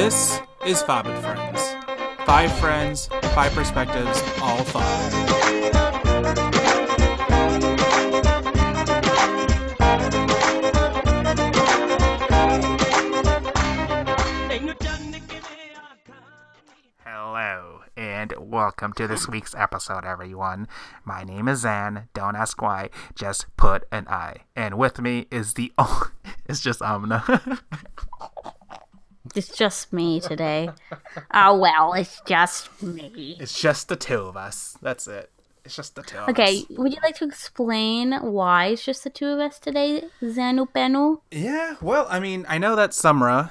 This is Fob and Friends. 5 friends, 5 perspectives, all fob. Welcome to this week's episode, everyone. My name is Zan. Don't ask why. Just put an I. And with me is the... Oh, it's just Amna. It's just me today. Oh, well, it's just me. It's just the two of us. That's it. It's just the two of us. Okay, would you like to explain why it's just the two of us today, Zanupenu? Yeah, well, I mean, I know that Sumra,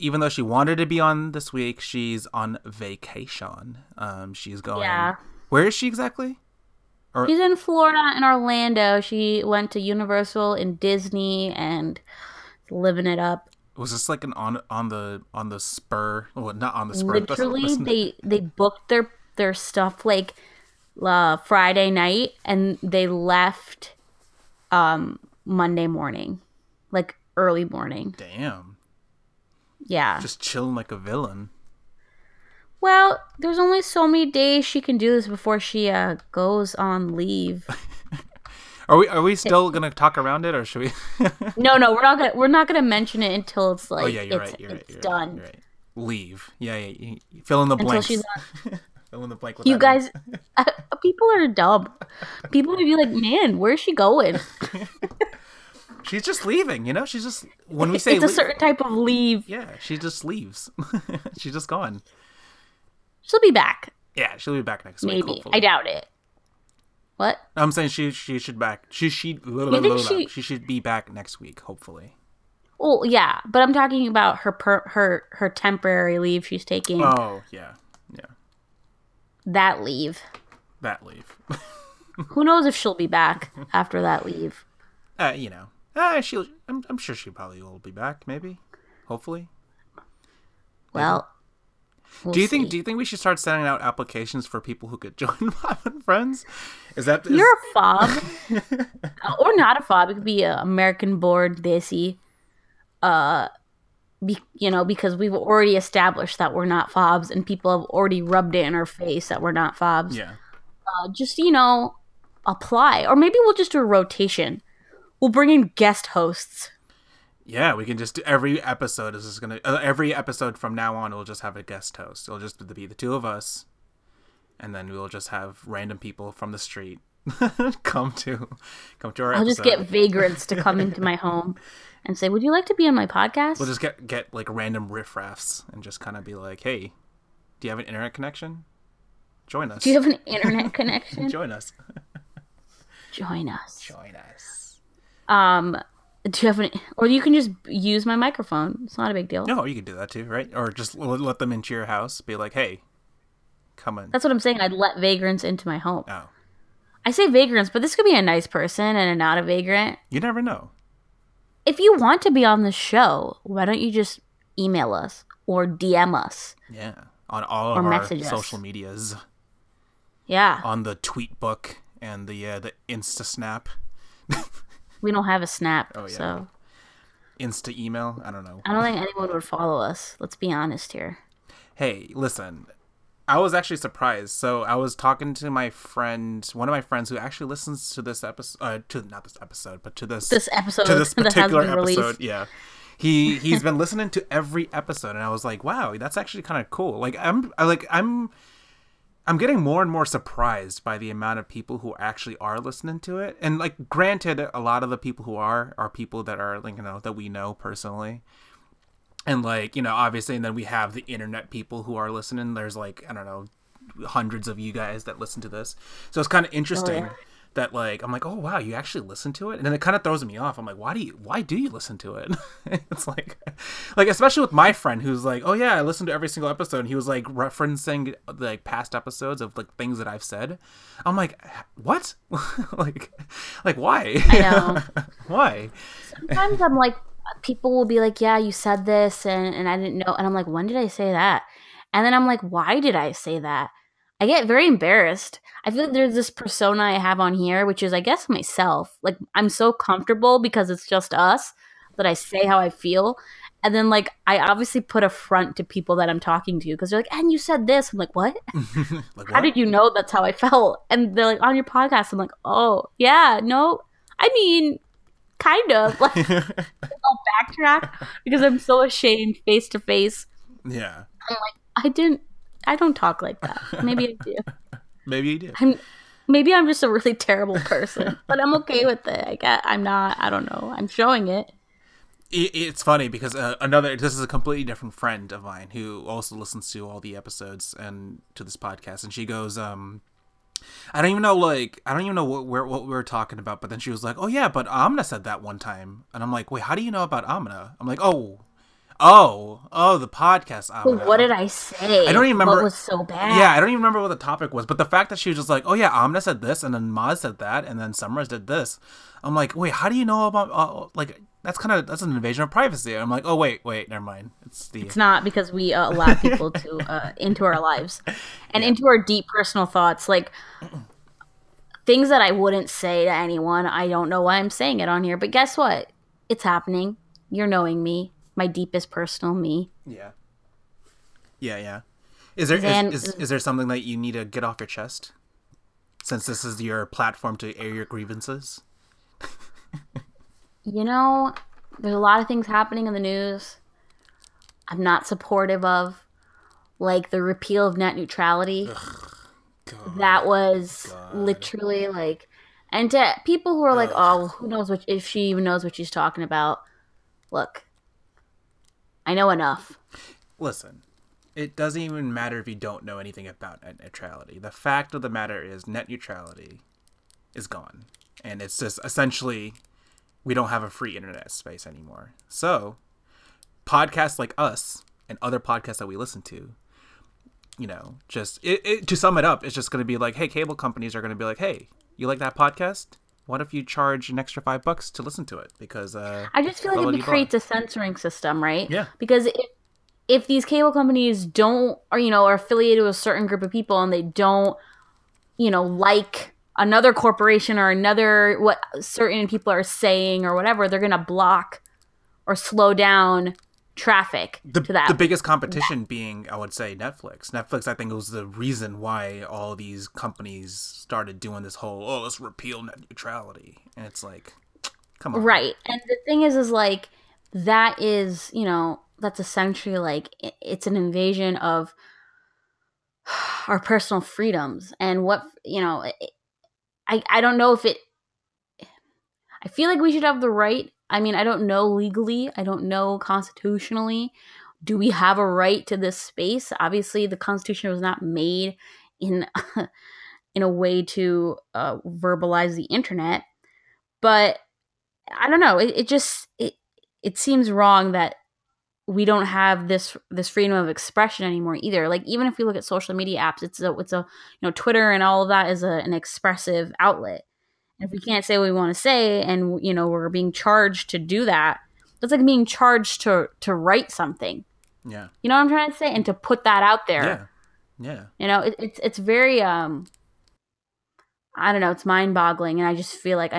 even though she wanted to be on this week, she's on vacation. She's going... Yeah. Where is she exactly? She's in Florida, in Orlando. She went to Universal and Disney and living it up. Was this like an on the spur? Well, not on the spur. Literally, they booked their stuff like... Friday night, and they left Monday morning, like early morning. Damn. Yeah. Just chilling like a villain. Well, there's only so many days she can do this before she goes on leave. Are we still gonna talk around it, or should we? No, we're not gonna mention it until it's like... Oh, yeah, you're right, done. You're right. Leave. Yeah. Fill in the blanks. Until she's on... You guys, people are dumb. People would be like, man, where's she going? She's just leaving, you know? She's just, when we say... It's a certain type of leave. Yeah, she just leaves. She's just gone. She'll be back. Yeah, she'll be back next week. Maybe. Hopefully. I doubt it. What? I'm saying she should back. She should be back next week, hopefully. Well, yeah, but I'm talking about her temporary leave she's taking. Oh, yeah. That leave. Who knows if she'll be back after that leave? I'm sure she probably will be back. Maybe, hopefully. Well, do you think we should start sending out applications for people who could join Fob and Friends? You're a fob or not a fob? It could be an American born desi. You know, because we've already established that we're not fobs, and people have already rubbed it in our face that we're not fobs. Yeah. Just, you know, apply. Or maybe we'll just do a rotation. We'll bring in guest hosts. Yeah, we can just do every episode from now on, we'll just have a guest host. It'll just be the two of us, and then we'll just have random people from the street come to our episode. I'll just get vagrants to come into my home and say, would you like to be on my podcast? We'll just get like random riffraffs and just kind of be like, hey, do you have an internet connection? Join us. Do you have an internet connection? Join us. Join us. Join us. Do you have or you can just use my microphone. It's not a big deal. No, you can do that too, right? Or just let them into your house. Be like, hey, come in. That's what I'm saying. I'd let vagrants into my home. Oh. I say vagrants, but this could be a nice person and not a vagrant. You never know. If you want to be on the show, why don't you just email us or DM us? Yeah, on all of our social medias. Yeah. On the tweet book and the Insta Snap. We don't have a Snap, oh, yeah. So. Insta email? I don't know. I don't think anyone would follow us. Let's be honest here. Hey, listen. I was actually surprised. So I was talking to one of my friends who actually listens to this episode, to this particular episode. Yeah, he's been listening to every episode, and I was like, wow, that's actually kind of cool. Like I'm getting more and more surprised by the amount of people who actually are listening to it. And like, granted, a lot of the people who are people that are like, you know, that we know personally. And like, you know, obviously, and then we have the internet people who are listening. There's like, I don't know, hundreds of you guys that listen to this. So it's kind of interesting that like, I'm like, oh wow, you actually listen to it? And then it kind of throws me off. I'm like, why do you listen to it? It's like, especially with my friend who's like, oh yeah, I listen to every single episode. And he was like referencing like past episodes of like things that I've said. I'm like, what? like why? I know. Why? Sometimes I'm like, people will be like, yeah, you said this and I didn't know. And I'm like, when did I say that? And then I'm like, why did I say that? I get very embarrassed. I feel like there's this persona I have on here, which is, I guess, myself. Like, I'm so comfortable because it's just us that I say how I feel. And then, like, I obviously put a front to people that I'm talking to because they're like, and you said this. I'm like, what? Like, how did you know that's how I felt? And they're like, on your podcast. I'm like, oh, yeah, no. I mean, kind of. Like, I'll backtrack because I'm so ashamed face to face. Yeah. I'm like, I don't talk like that. Maybe I do. Maybe you do. Maybe I'm just a really terrible person, but I'm okay with it. I don't know. I'm showing it. It's funny because this is a completely different friend of mine who also listens to all the episodes and to this podcast. And she goes, I don't even know what we were talking about. But then she was like, oh yeah, but Amna said that one time. And I'm like, wait, how do you know about Amna? I'm like, Oh, the podcast. What did I say? I don't even remember. What was so bad? Yeah, I don't even remember what the topic was. But the fact that she was just like, oh yeah, Amna said this, and then Maz said that, and then Summers did this. I'm like, wait, how do you know about, that's an invasion of privacy. I'm like, oh, wait, never mind. It's not, because we allow people to into our lives and into our deep personal thoughts. Like, things that I wouldn't say to anyone, I don't know why I'm saying it on here. But guess what? It's happening. You're knowing me. My deepest personal me. Yeah. Yeah, yeah. Is there something that you need to get off your chest? Since this is your platform to air your grievances? You know, there's a lot of things happening in the news I'm not supportive of. Like the repeal of net neutrality. Ugh, God, that was literally like... And to people who are like, oh, who knows if she even knows what she's talking about. Look. I know enough. Listen, it doesn't even matter if you don't know anything about net neutrality. The fact of the matter is net neutrality is gone. And it's just essentially we don't have a free internet space anymore. So podcasts like us and other podcasts that we listen to, you know, just to sum it up, it's just going to be like, hey, cable companies are going to be like, hey, you like that podcast? What if you charge an extra $5 to listen to it? Because I just feel like it creates a censoring system, right? Yeah. Because if these cable companies don't, or you know, are affiliated with a certain group of people, and they don't, you know, like another corporation or another what certain people are saying or whatever, they're gonna block or slow down traffic to that. The biggest competition being, I would say, Netflix. Netflix, I think, was the reason why all these companies started doing this whole, oh, let's repeal net neutrality. And it's like, come on. Right. And the thing is like, that is, you know, that's essentially like, it's an invasion of our personal freedoms. And what, you know, I don't know if it, I feel like we should have the right. I mean, I don't know legally. I don't know constitutionally. Do we have a right to this space? Obviously, the Constitution was not made in a way to verbalize the internet. But I don't know. It seems wrong that we don't have this freedom of expression anymore either. Like, even if we look at social media apps, it's a you know, Twitter and all of that is an expressive outlet. If we can't say what we want to say and, you know, we're being charged to do that, that's like being charged to write something. Yeah. You know what I'm trying to say? And to put that out there. Yeah. Yeah. You know, it's very, I don't know, it's mind boggling. And I just feel like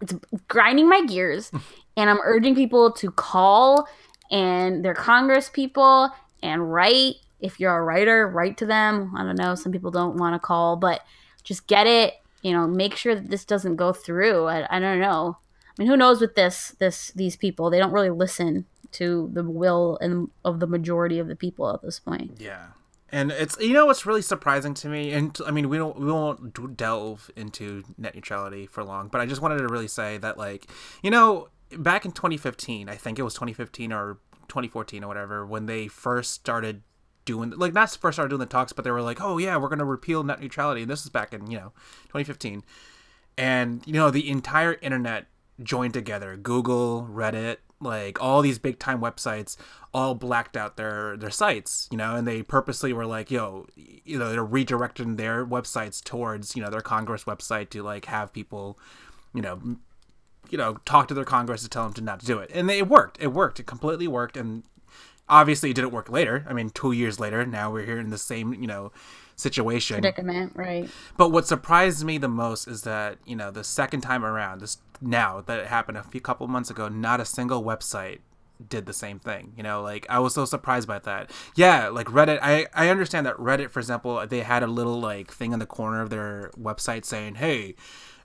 it's grinding my gears and I'm urging people to call and their Congress people and write. If you're a writer, write to them. I don't know. Some people don't want to call, but just get it. You know, make sure that this doesn't go through. I don't know. I mean, who knows with these people? They don't really listen to the will of the majority of the people at this point. Yeah, and it's, you know, what's really surprising to me. And I mean, we won't delve into net neutrality for long, but I just wanted to really say that, like, you know, back in 2015, I think it was 2015 or 2014 or whatever, when they first started doing, like, not first started doing the talks, but they were like, oh yeah, we're going to repeal net neutrality. And this is back in, you know, 2015. And, you know, the entire internet joined together. Google, Reddit, like all these big time websites all blacked out their sites, you know, and they purposely were like, yo, you know, they're redirecting their websites towards, you know, their Congress website to, like, have people, you know, talk to their Congress to tell them to not do it. And it worked. It completely worked. And obviously, it didn't work later. I mean, 2 years later, now we're here in the same, you know, situation. Predicament, right. But what surprised me the most is that, you know, the second time around, this now that it happened a couple months ago, not a single website did the same thing, you know, like I was so surprised by that. Yeah, like Reddit, I understand that Reddit, for example, they had a little like thing in the corner of their website saying, hey,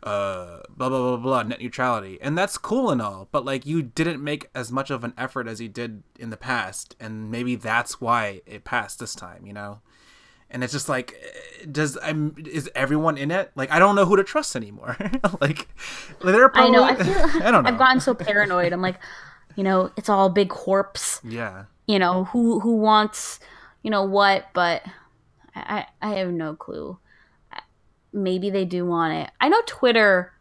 blah, blah, blah, blah, net neutrality. And that's cool and all, but like you didn't make as much of an effort as you did in the past. And maybe that's why it passed this time, you know? And it's just like, is everyone in it? Like, I don't know who to trust anymore. Like, there are probably, I feel I don't know. I've gotten so paranoid. I'm like, you know, it's all big corps. Yeah. You know, who wants, you know, what, but I have no clue. Maybe they do want it. I know Twitter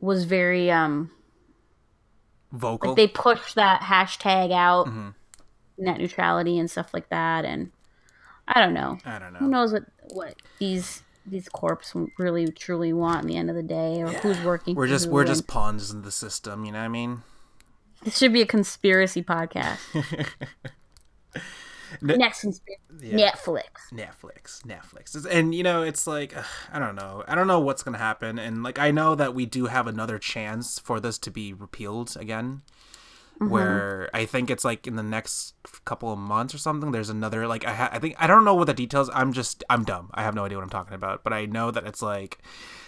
was very vocal. Like they pushed that hashtag out, mm-hmm. net neutrality and stuff like that. And I don't know. Who knows what these corps really truly want in the end of the day, or who's working. We're just pawns in the system. You know what I mean? This should be a conspiracy podcast. Next conspiracy. Yeah. Netflix. And you know, it's like, I don't know what's gonna happen. And like, I know that we do have another chance for this to be repealed again, mm-hmm. where I think it's like in the next couple of months or something. There's another like I think I don't know what the details. I'm dumb. I have no idea what I'm talking about. But I know that it's like,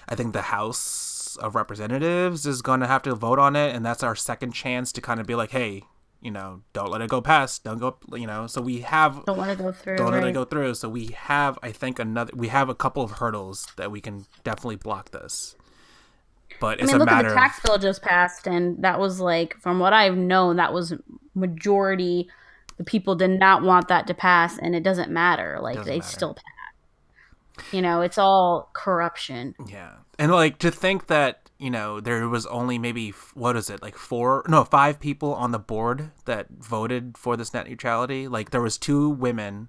I think the House of Representatives is gonna have to vote on it, and that's our second chance to kind of be like, hey, you know, don't let it go past, don't go, you know, so we have, don't let it go through, don't let it go through. So we have, I think we have a couple of hurdles that we can definitely block this, but it's a matter of, the tax bill just passed. And that was like, from what I've known, that was majority. The people did not want that to pass, and it doesn't matter. Like they still passed, you know, it's all corruption. Yeah. And like to think that, you know, there was only maybe, what is it, like 5 people on the board that voted for this net neutrality. Like there was 2 women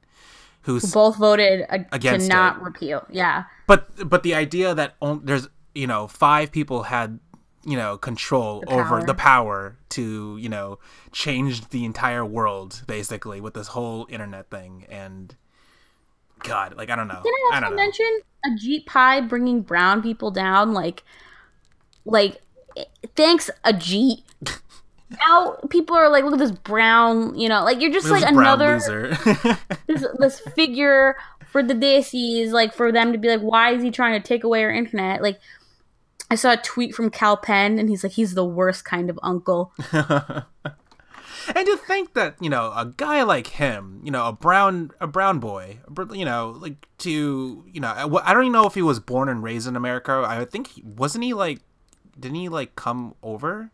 who both voted against to not repeal. Yeah. But the idea that there's, you know, 5 people had, you know, control over the power to, you know, change the entire world basically with this whole internet thing. And God, like, I don't know. Did I also mention Ajit Pai bringing brown people down? Like, thanks, Ajit. Now people are like, look at this brown, you know, like you're just like another loser. this figure for the deities, like for them to be like, why is he trying to take away our internet? Like, I saw a tweet from Cal Penn, and he's like, he's the worst kind of uncle. And to think that, you know, a guy like him, you know, a brown boy, you know, like to, you know, I don't even know if he was born and raised in America. I think didn't he come over?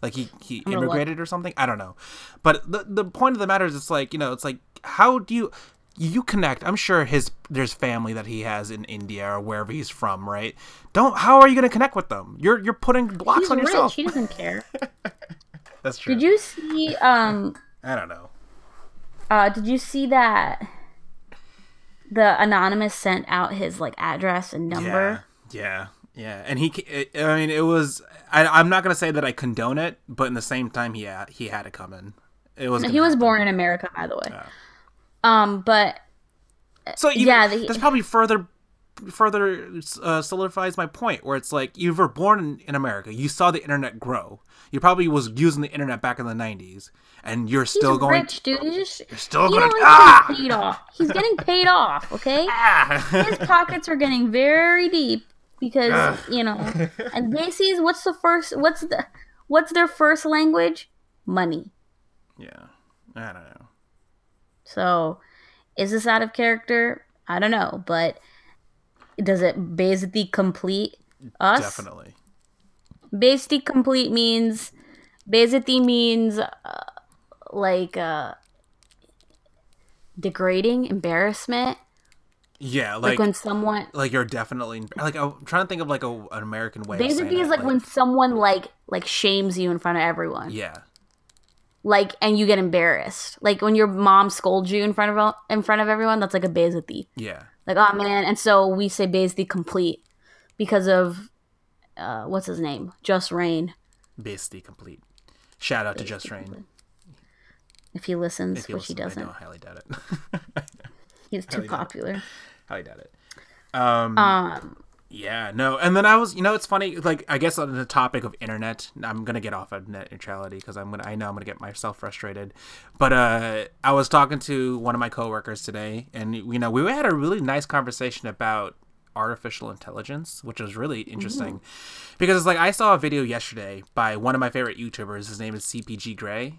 Like he immigrated or something? I don't know. But the point of the matter is, it's like, you know, it's like, how do you connect? I'm sure there's family that he has in India or wherever he's from, right? How are you going to connect with them? You're putting blocks on yourself. He doesn't care. That's true. Did you see I don't know. Did you see that the anonymous sent out his like address and number? Yeah. Yeah, and I'm not going to say that I condone it, but in the same time, he had it coming. He was born in America, by the way. Yeah. That's probably further solidifies my point, where it's like, you were born in America, you saw the internet grow, you probably was using the internet back in the 90s, and you're still going... He's rich, dude. You're still going... He's getting paid off. He's getting paid off, okay? Ah. His pockets are getting very deep. Because you know, and Macy's, what's their first language? Money. Yeah, I don't know. So, is this out of character? I don't know, but does it basically complete us? Definitely. Basically complete means degrading, embarrassment. Yeah, like when someone... Like you're definitely... Like I'm trying to think of like an American way. Basically it's like when someone like shames you in front of everyone. Yeah. Like, and you get embarrassed. Like when your mom scolds you in front of everyone, that's like a bezati. Yeah. Like, oh man. And so we say bezati complete because of... what's his name? Just Rain. Bezati complete. Shout out to Just Rain. If he listens, which he doesn't. I know, I highly doubt it. He's too popular. Highly doubt it. Yeah, no. And then I was, you know, it's funny, like, I guess on the topic of internet, I'm going to get off of net neutrality because I know I'm going to get myself frustrated. But I was talking to one of my coworkers today, and, you know, we had a really nice conversation about artificial intelligence, which was really interesting because it's like, I saw a video yesterday by one of my favorite YouTubers. His name is CPG Gray.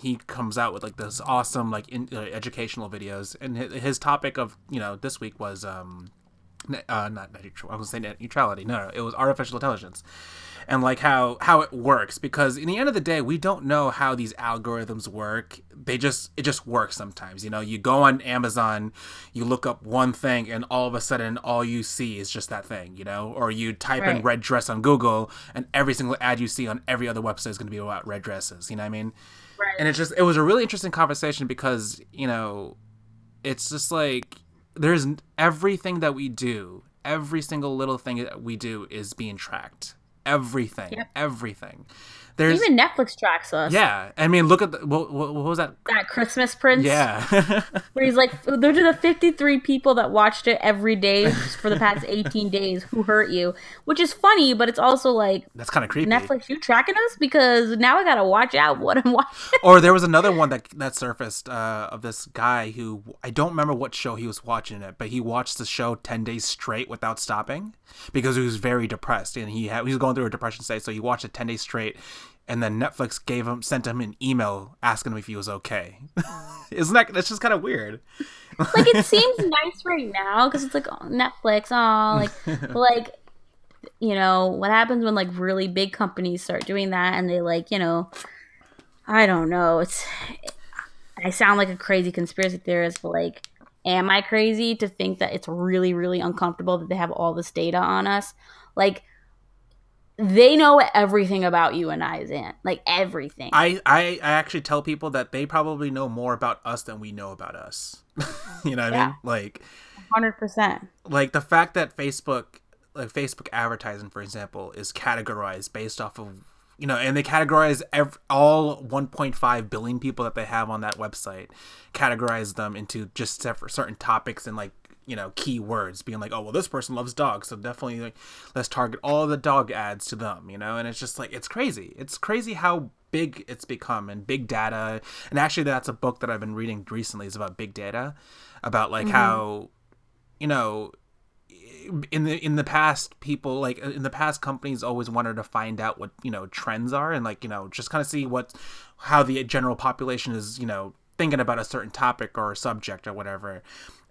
He comes out with like this awesome, like educational videos. And his topic of, you know, this week was, not net neutrality. I was saying net neutrality. No, it was artificial intelligence, and like how it works. Because in the end of the day, we don't know how these algorithms work. It just works sometimes. You know, you go on Amazon, you look up one thing, and all of a sudden, all you see is just that thing. You know, or you type in red dress on Google, and every single ad you see on every other website is going to be about red dresses. You know what I mean? Right. And it was a really interesting conversation because, you know, it's just like, there's everything that we do, every single little thing that we do is being tracked. Everything, yep. Everything. There's even Netflix tracks us. Yeah, I mean, look at what was that? That Christmas Prince. Yeah, where he's like, "Those are the 53 people that watched it every day for the past 18 days. Who hurt you?" Which is funny, but it's also like, that's kind of creepy. Netflix, you tracking us? Because now I gotta watch out what I'm watching. Or there was another one that surfaced of this guy who, I don't remember what show he was watching it, but he watched the show 10 days straight without stopping because he was very depressed and he was going through a depression state. So he watched it 10 days straight. And then Netflix sent him an email asking him if he was okay. That's just kind of weird. Like, it seems nice right now because it's like, oh, Netflix, but like, you know, what happens when like really big companies start doing that and they like, you know, I don't know. I sound like a crazy conspiracy theorist, but like, am I crazy to think that it's really, really uncomfortable that they have all this data on us? Like, they know everything about you and I, Zan. Like, everything. I actually tell people that they probably know more about us than we know about us. You know what I mean? Like, 100%. Like, the fact that Facebook advertising, for example, is categorized based off of, you know, and they categorize all 1.5 billion people that they have on that website, categorize them into just certain topics and, like, you know, keywords, being like, oh, well, this person loves dogs, so definitely, like, let's target all the dog ads to them, you know? And it's just like, it's crazy how big it's become, and big data. And actually, that's a book that I've been reading recently, is about big data, about like how, you know, in the past, people, like, in the past, companies always wanted to find out what, you know, trends are, and like, you know, just kind of see how the general population is, you know, thinking about a certain topic or a subject or whatever.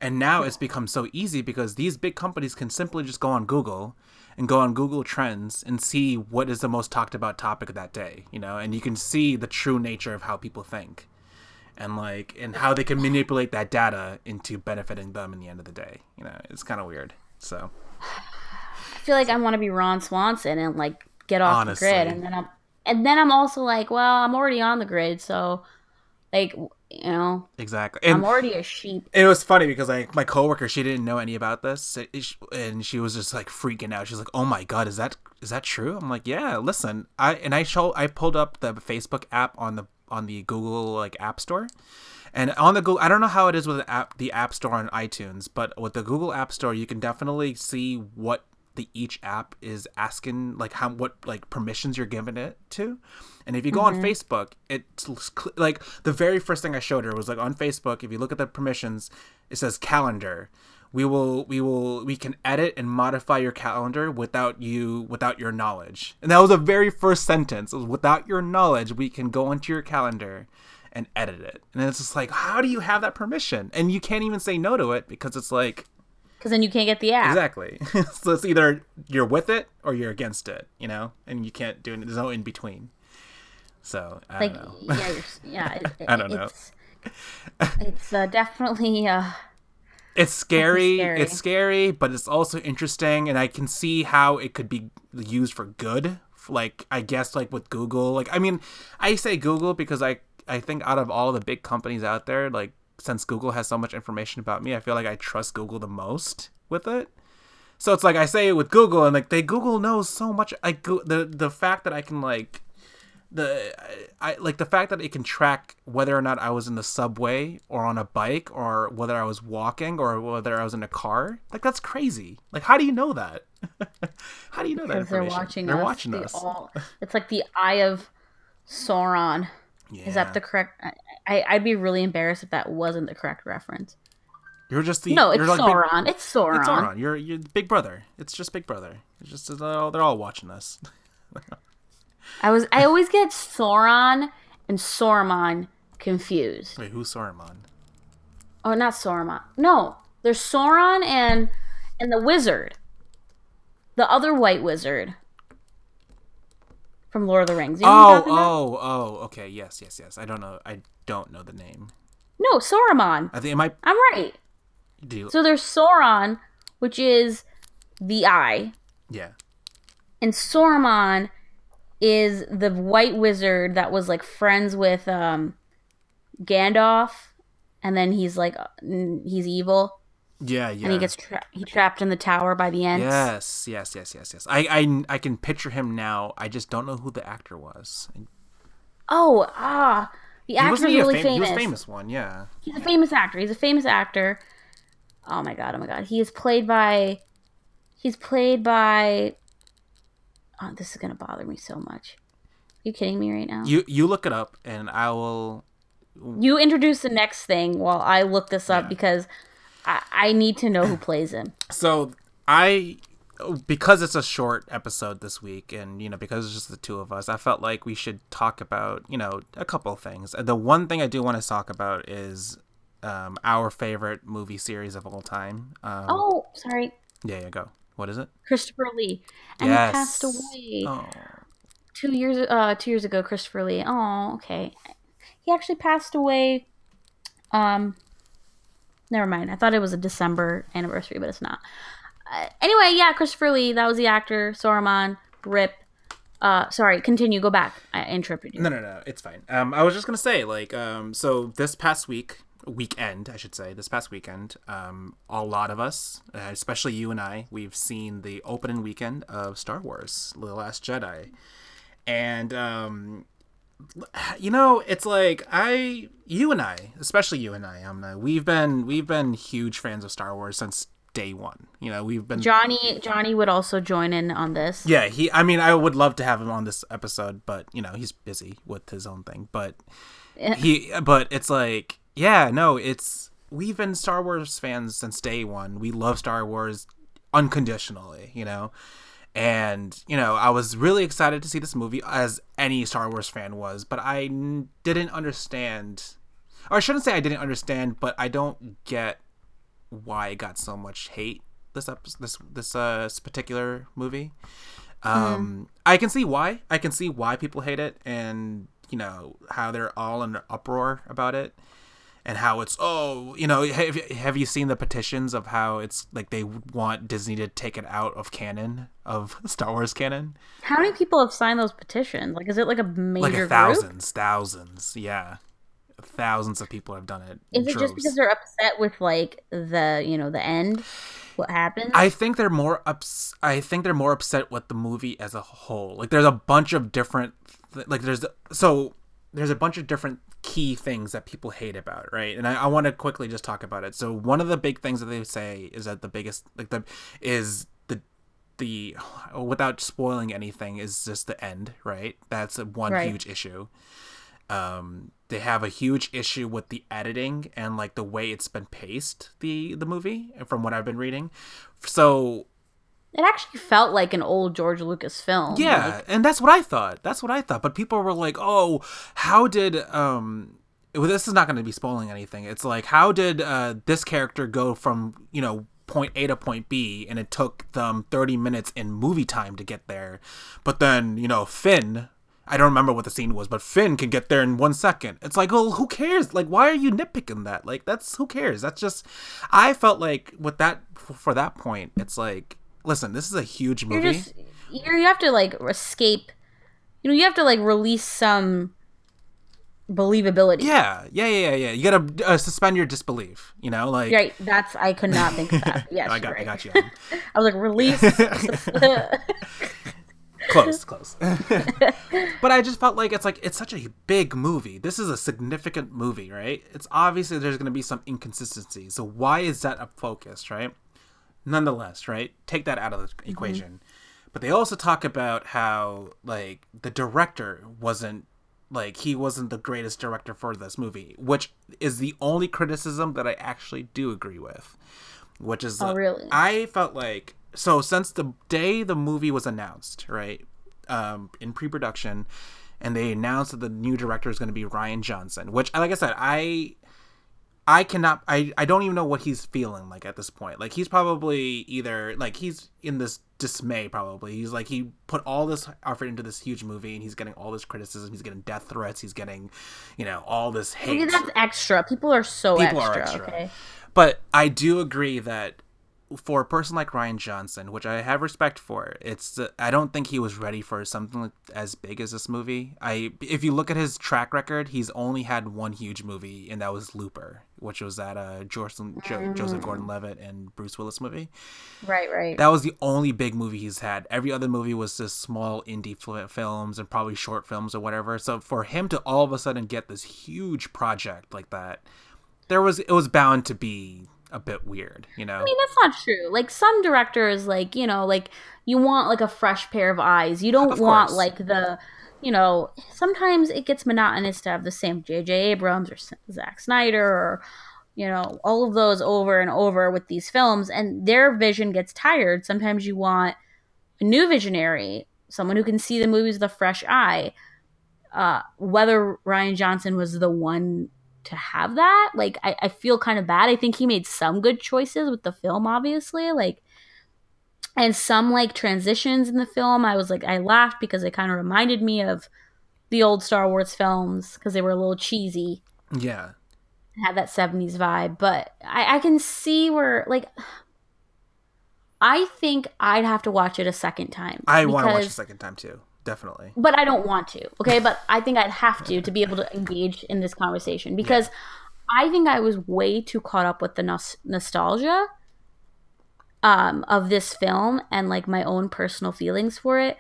And now it's become so easy because these big companies can simply just go on Google Trends and see what is the most talked about topic of that day, you know, and you can see the true nature of how people think and like, and how they can manipulate that data into benefiting them in the end of the day. You know, it's kind of weird. So I feel like I want to be Ron Swanson and like get off the grid. And then I'm also like, well, I'm already on the grid. So like, you know, exactly. And I'm already a sheep. It was funny because like my coworker, she didn't know any about this, and she was just like freaking out. She's like, "Oh my god, is that true?" I'm like, "Yeah, listen, I pulled up the Facebook app on the Google like App Store, and on the Google, I don't know how it is with the App Store on iTunes, but with the Google App Store, you can definitely see what each app is asking, like what permissions you're giving it to. And if you go on Facebook, it's like the very first thing I showed her was like, on Facebook, if you look at the permissions, it says calendar. We can edit and modify your calendar without your knowledge. And that was the very first sentence. It was, without your knowledge, we can go into your calendar and edit it. And it's just like, how do you have that permission? And you can't even say no to it because it's like, because then you can't get the app. Exactly. So it's either you're with it or you're against it, you know? And you can't do it. There's no in between. So, I don't know. I don't know. It's definitely... It's scary. It's scary, but it's also interesting. And I can see how it could be used for good. Like, I guess, like, with Google. Like, I mean, I say Google because I think out of all the big companies out there, like, since Google has so much information about me, I feel like I trust Google the most with it. So it's like, I say it with Google, and like, Google knows so much. The fact that I can like I like the fact that it can track whether or not I was in the subway or on a bike or whether I was walking or whether I was in a car. Like, that's crazy. Like, how do you know that? How do you know that information? Because they're watching us. It's like the Eye of Sauron. Yeah. Is that the correct? I'd be really embarrassed if that wasn't the correct reference. You're just the no. It's like Sauron. It's Sauron. It's Sauron. You're Big Brother. It's just Big Brother. It's just they're all watching us. I always get Sauron and Saruman confused. Wait, who's Saruman? Oh, not Saruman. No, there's Sauron and the wizard, the other white wizard from Lord of the Rings. You know okay, yes. I don't know the name. No, Saruman. I think I'm right. So there's Sauron, which is the eye. Yeah. And Saruman is the white wizard that was like friends with Gandalf, and then he's like he's evil. Yeah. And he gets trapped in the tower by the end. Yes. I can picture him now. I just don't know who the actor was. The actor was really famous. He was a famous one, yeah. He's a famous actor. Oh my god. He's played by Oh, this is going to bother me so much. Are you kidding me right now? You look it up and I will... You introduce the next thing while I look this up because I need to know who plays him. So because it's a short episode this week and, because it's just the two of us, I felt like we should talk about, a couple of things. The one thing I do want to talk about is our favorite movie series of all time. Sorry. Yeah, go. What is it? Christopher Lee. And he passed away 2 years ago, Christopher Lee. Oh, okay. He actually passed away. Never mind. I thought it was a December anniversary, but it's not. Anyway, yeah, Christopher Lee. That was the actor. Saruman. Rip. Sorry, continue. Go back. I interrupted you. No. It's fine. I was just going to say, so this past weekend, a lot of us, especially you and I, we've seen the opening weekend of Star Wars: The Last Jedi, and it's like you and I, Amna, we've been huge fans of Star Wars since day one. We've been Johnny would also join in on this. Yeah, I would love to have him on this episode, but he's busy with his own thing. But it's like. Yeah, no, we've been Star Wars fans since day one. We love Star Wars unconditionally, and, I was really excited to see this movie as any Star Wars fan was, but I didn't understand, or I shouldn't say I didn't understand, but I don't get why it got so much hate, this particular movie. I can see why people hate it and, how they're all in an uproar about it. And how it's have you seen the petitions of how it's like they want Disney to take it out of canon, of Star Wars canon? How many people have signed those petitions? Like, is it like a major group? Thousands, yeah, thousands of people have done it. Is it just because they're upset with the end? What happens? I think they're more upset with the movie as a whole. Like, there's a bunch of different there's a bunch of different key things that people hate about, right? And I want to quickly just talk about it. So one of the big things that they say is that the biggest, is the without spoiling anything, is just the end, right? That's one huge issue. They have a huge issue with the editing and like the way it's been paced, the movie, from what I've been reading. So it actually felt like an old George Lucas film. Yeah, and that's what I thought. But people were like, oh, how did... this is not going to be spoiling anything. It's like, how did this character go from, point A to point B, and it took them 30 minutes in movie time to get there. But then, Finn... I don't remember what the scene was, but Finn can get there in 1 second. It's like, well, who cares? Like, why are you nitpicking that? Like, that's... Who cares? That's just... I felt like with that... For that point, it's like... Listen, this is a huge movie. You have to escape. You have to release some believability. Yeah. You gotta suspend your disbelief. Right. That's... I could not think of that. Yeah, I got you. I was like, release. Close. But I just felt like it's such a big movie. This is a significant movie, right? It's obviously there's going to be some inconsistency. So why is that a focus, right? Nonetheless, right? Take that out of the equation. But they also talk about how the director wasn't he wasn't the greatest director for this movie, which is the only criticism that I actually do agree with. Which is really? I felt like since the day the movie was announced, right, in pre-production, and they announced that the new director is going to be Rian Johnson, which, like I said, I don't even know what he's feeling like at this point. Like, he's probably either he's in this dismay, probably. He's he put all this effort into this huge movie, and he's getting all this criticism. He's getting death threats. He's getting, all this hate. Maybe that's extra. People are extra. Okay? But I do agree that for a person like Rian Johnson, which I have respect for, I don't think he was ready for something as big as this movie. If you look at his track record, he's only had one huge movie, and that was Looper, which was that Joseph Gordon-Levitt and Bruce Willis movie. Right. That was the only big movie he's had. Every other movie was just small indie films and probably short films or whatever. So for him to all of a sudden get this huge project like that, it was bound to be a bit weird, I mean, that's not true. Some directors, you want, a fresh pair of eyes. You don't want, sometimes it gets monotonous to have the same J.J. Abrams or Zack Snyder or, all of those over and over with these films, and their vision gets tired. Sometimes you want a new visionary, someone who can see the movies with a fresh eye. Whether Rian Johnson was the one to have that, I feel kind of bad. I think he made some good choices with the film, obviously, and some transitions in the film. I was I laughed because it kind of reminded me of the old Star Wars films because they were a little cheesy. Yeah, had that 70s vibe. But I can see where I think I'd have to watch it a second time. I want to watch it a second time too. Definitely. But I don't want to, okay? But I think I'd have to be able to engage in this conversation because I think I was way too caught up with the nostalgia of this film and, my own personal feelings for it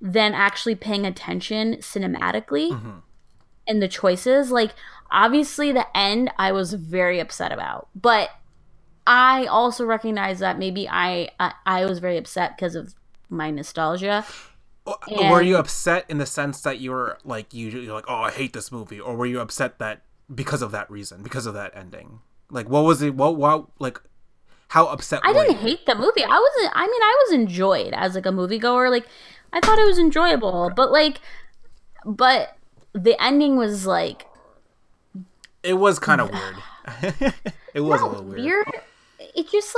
than actually paying attention cinematically and the choices. Obviously, the end I was very upset about. But I also recognize that maybe I was very upset because of my nostalgia. And were you upset in the sense that you were I hate this movie, or were you upset that because of that ending? What was it? How upset? I didn't hate the movie. I was enjoyed as a moviegoer. I thought it was enjoyable, but the ending was it was kind of weird. It was a little weird. It just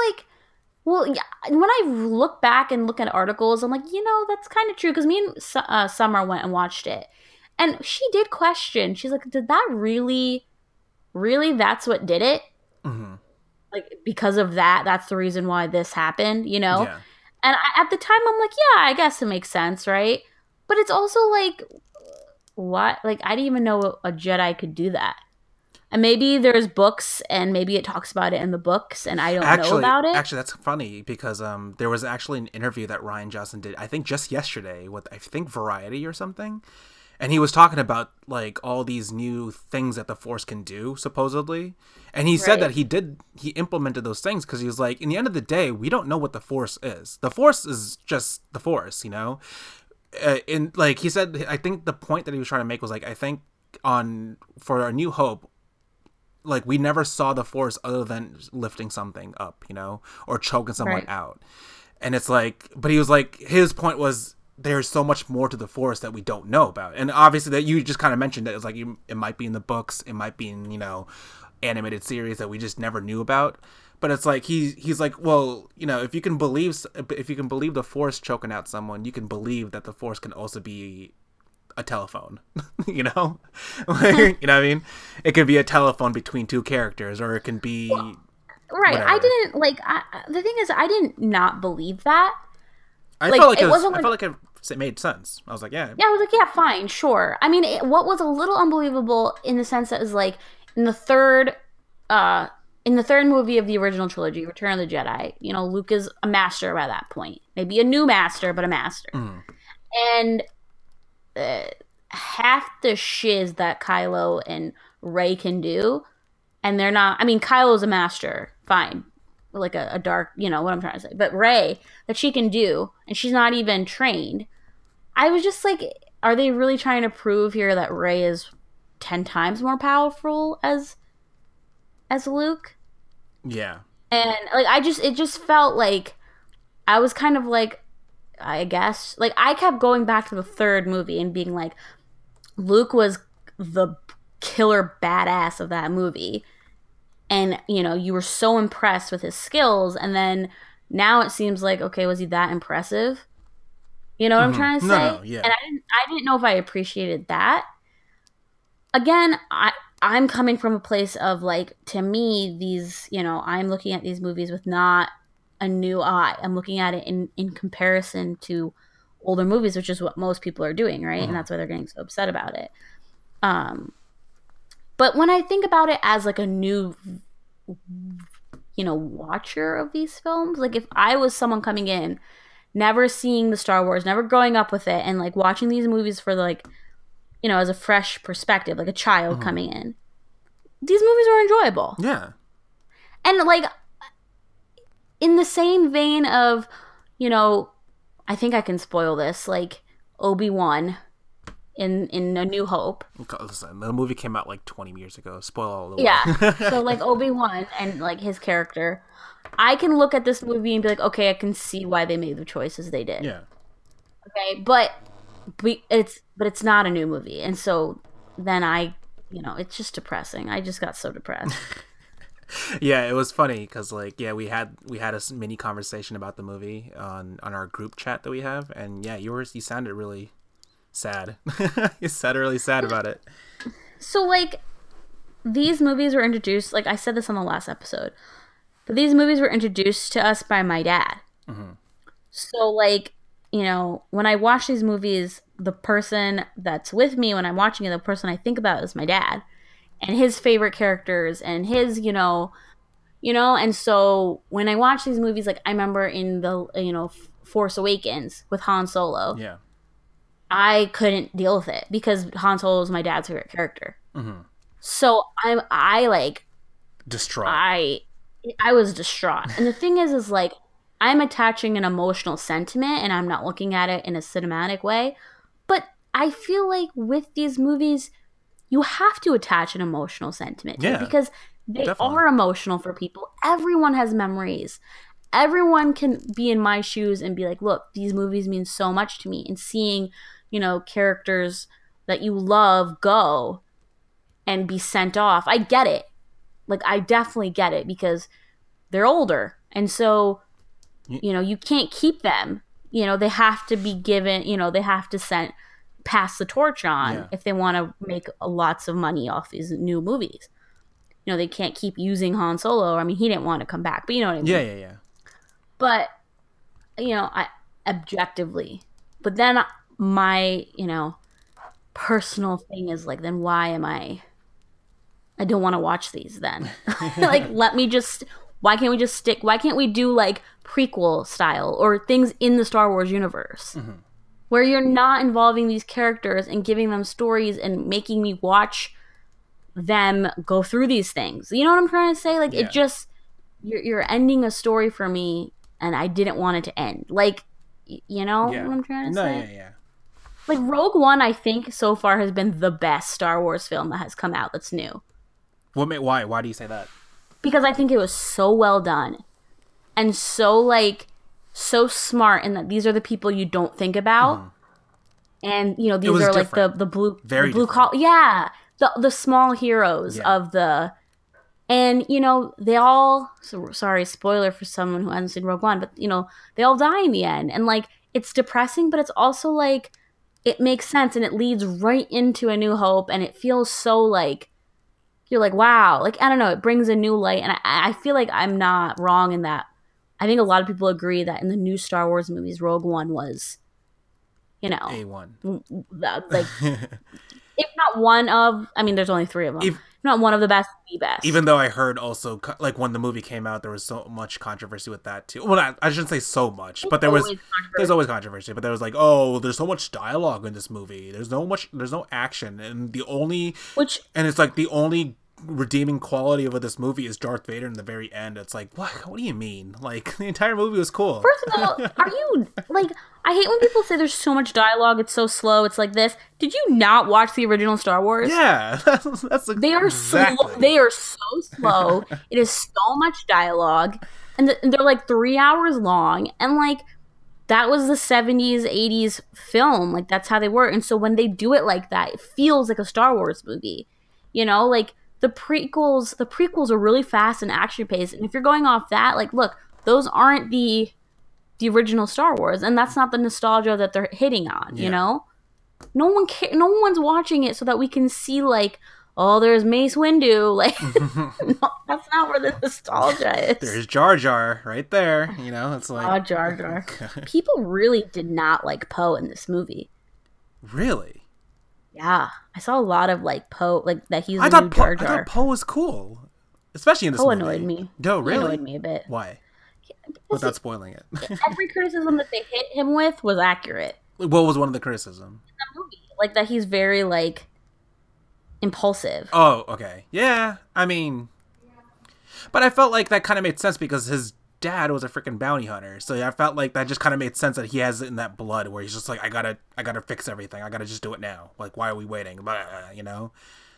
Well, yeah. When I look back and look at articles, I'm that's kind of true. Because me and Summer went and watched it. And she did question. She's did that really that's what did it? Mm-hmm. Because of that, that's the reason why this happened, Yeah. And at the time, I'm yeah, I guess it makes sense, right? But it's also what? I didn't even know a Jedi could do that. And maybe there's books, and maybe it talks about it in the books, and I don't know about it. Actually, that's funny, because there was actually an interview that Rian Johnson did, I think just yesterday, with, I think, Variety or something. And he was talking about, all these new things that the Force can do, supposedly. And he said that he implemented those things, because he was in the end of the day, we don't know what the Force is. The Force is just the Force, And, he said, I think the point that he was trying to make was, I think for A New Hope, we never saw the Force other than lifting something up, or choking someone out. And it's but he was his point was there's so much more to the Force that we don't know about. And obviously that you just kind of mentioned that it might be in the books. It might be in, animated series that we just never knew about. But it's he's well, if you can believe the Force choking out someone, you can believe that the Force can also be a telephone, you know what I mean? It can be a telephone between two characters, or it can be whatever. I didn't the thing is, I didn't not believe that. I felt it made sense. I was yeah, I was yeah, fine, sure. I mean, what was a little unbelievable in the sense that is in the third movie of the original trilogy, Return of the Jedi. Luke is a master by that point, maybe a new master, but a master. And half the shiz that Kylo and Rey can do, and they're not. I mean, Kylo's a master, fine, like a dark, you know what I'm trying to say. But Rey, that she can do, and she's not even trained. I was just like, are they really trying to prove here that Rey is 10 times more powerful as Luke? Yeah. And like, it just felt like I was kind of like, I guess, like, I kept going back to the third movie and being like, Luke was the killer badass of that movie. And, you know, you were so impressed with his skills. And then now it seems like, okay, was he that impressive? You know what I'm trying to say? No, yeah. And I didn't know if I appreciated that. Again, I'm coming from a place of, like, to me, these, you know, I'm looking at these movies with not a new eye. I'm looking at it in comparison to older movies, which is what most people are doing, right? Mm-hmm. And that's why they're getting so upset about it. But when I think about it as, like, a new, you know, watcher of these films, like, if I was someone coming in, never seeing the Star Wars, never growing up with it, and, like, watching these movies for, like, you know, as a fresh perspective, like a child coming in, these movies were enjoyable. Yeah. And, like, in the same vein of, you know, I think I can spoil this, like, Obi-Wan in A New Hope. Listen, the movie came out, like, 20 years ago. Spoil all the way. Yeah. So, like, Obi-Wan and, like, his character, I can look at this movie and be like, okay, I can see why they made the choices they did. Yeah. Okay, but... But it's not a new movie, and so then I, you know, it's just depressing. I just got so depressed. Yeah, it was funny because, like, yeah, we had a mini conversation about the movie on our group chat that we have, and yeah, you sounded really sad. You sounded really sad about it. So, like, these movies were introduced, like I said this on the last episode, but these movies were introduced to us by my dad. Mm-hmm. So, like, you know, when I watch these movies, the person that's with me when I'm watching it, the person I think about is my dad and his favorite characters and his, you know, and so when I watch these movies, like I remember in the, you know, Force Awakens with Han Solo. Yeah. I couldn't deal with it because Han Solo is my dad's favorite character. Mm-hmm. So I like. Distraught. I was distraught. And the thing is like, I'm attaching an emotional sentiment and I'm not looking at it in a cinematic way. But I feel like with these movies, you have to attach an emotional sentiment to it because they are emotional for people. Everyone has memories. Everyone can be in my shoes and be like, look, these movies mean so much to me. And seeing, you know, characters that you love go and be sent off. I get it. Like, I definitely get it because they're older. And so... you know, you can't keep them. You know, they have to be given, you know, they have to pass the torch on if they want to make lots of money off these new movies. You know, they can't keep using Han Solo. I mean, he didn't want to come back, but you know what I mean? Yeah. But, you know, I objectively. But then my, you know, personal thing is like, then why am I don't want to watch these then. Like, let me just... why can't we do like prequel style or things in the Star Wars universe where you're not involving these characters and giving them stories and making me watch them go through these things? You know what I'm trying to say? Like, it just, you're ending a story for me and I didn't want it to end. Like, you know what I'm trying to say? Yeah. Like, Rogue One, I think so far has been the best Star Wars film that has come out that's new. Why do you say that? Because I think it was so well done and so, like, so smart, and that these are the people you don't think about. And, you know, these are, different. Like, the blue collar. Yeah. The small heroes of the... And, you know, they all... So, sorry, spoiler for someone who hasn't seen Rogue One, but, you know, they all die in the end. And, like, it's depressing, but it's also, like, it makes sense, and it leads right into A New Hope, and it feels so, like... You're like, wow, like, I don't know, it brings a new light. And I feel like I'm not wrong in that. I think a lot of people agree that in the new Star Wars movies, Rogue One was, you know, A1. Like, if not one of, I mean, there's only 3 of them. If, not one of the best, the best. Even though I heard also, like, when the movie came out, there was so much controversy with that too. Well, I shouldn't say so much, but there's always controversy. But there was like, oh, there's so much dialogue in this movie. There's no action, and the only redeeming quality of this movie is Darth Vader in the very end. It's like, what do you mean? Like, the entire movie was cool. First of all, are you like, I hate when people say there's so much dialogue, it's so slow, it's like this. Did you not watch the original Star Wars? Yeah, that's like, they are so slow. It is so much dialogue, and they're like 3 hours long, and like, that was the 70s, 80s film. Like, that's how they were. And so when they do it like that, it feels like a Star Wars movie, you know? Like, the prequels are really fast and action paced, and if you're going off that, like, look, those aren't the original Star Wars, and that's not the nostalgia that they're hitting on. Yeah. You know, no one's watching it so that we can see like, oh, there's Mace Windu, like no, that's not where the nostalgia is. There's Jar Jar right there, you know. It's like, oh, Jar Jar. People really did not like Poe in this movie. Really? Yeah, I saw a lot of like Poe, like that he's the new Jar Jar. I thought Poe was cool, especially in this movie. Poe annoyed me. No, really? He annoyed me a bit. Why? Without spoiling it. Every criticism that they hit him with was accurate. What was one of the criticisms? In that movie, like that he's very like impulsive. Oh, okay. Yeah, I mean, but I felt like that kind of made sense because his dad was a freaking bounty hunter, so I felt like that just kind of made sense that he has it in that blood, where he's just like, I gotta fix everything, I gotta just do it now, like, why are we waiting, you know?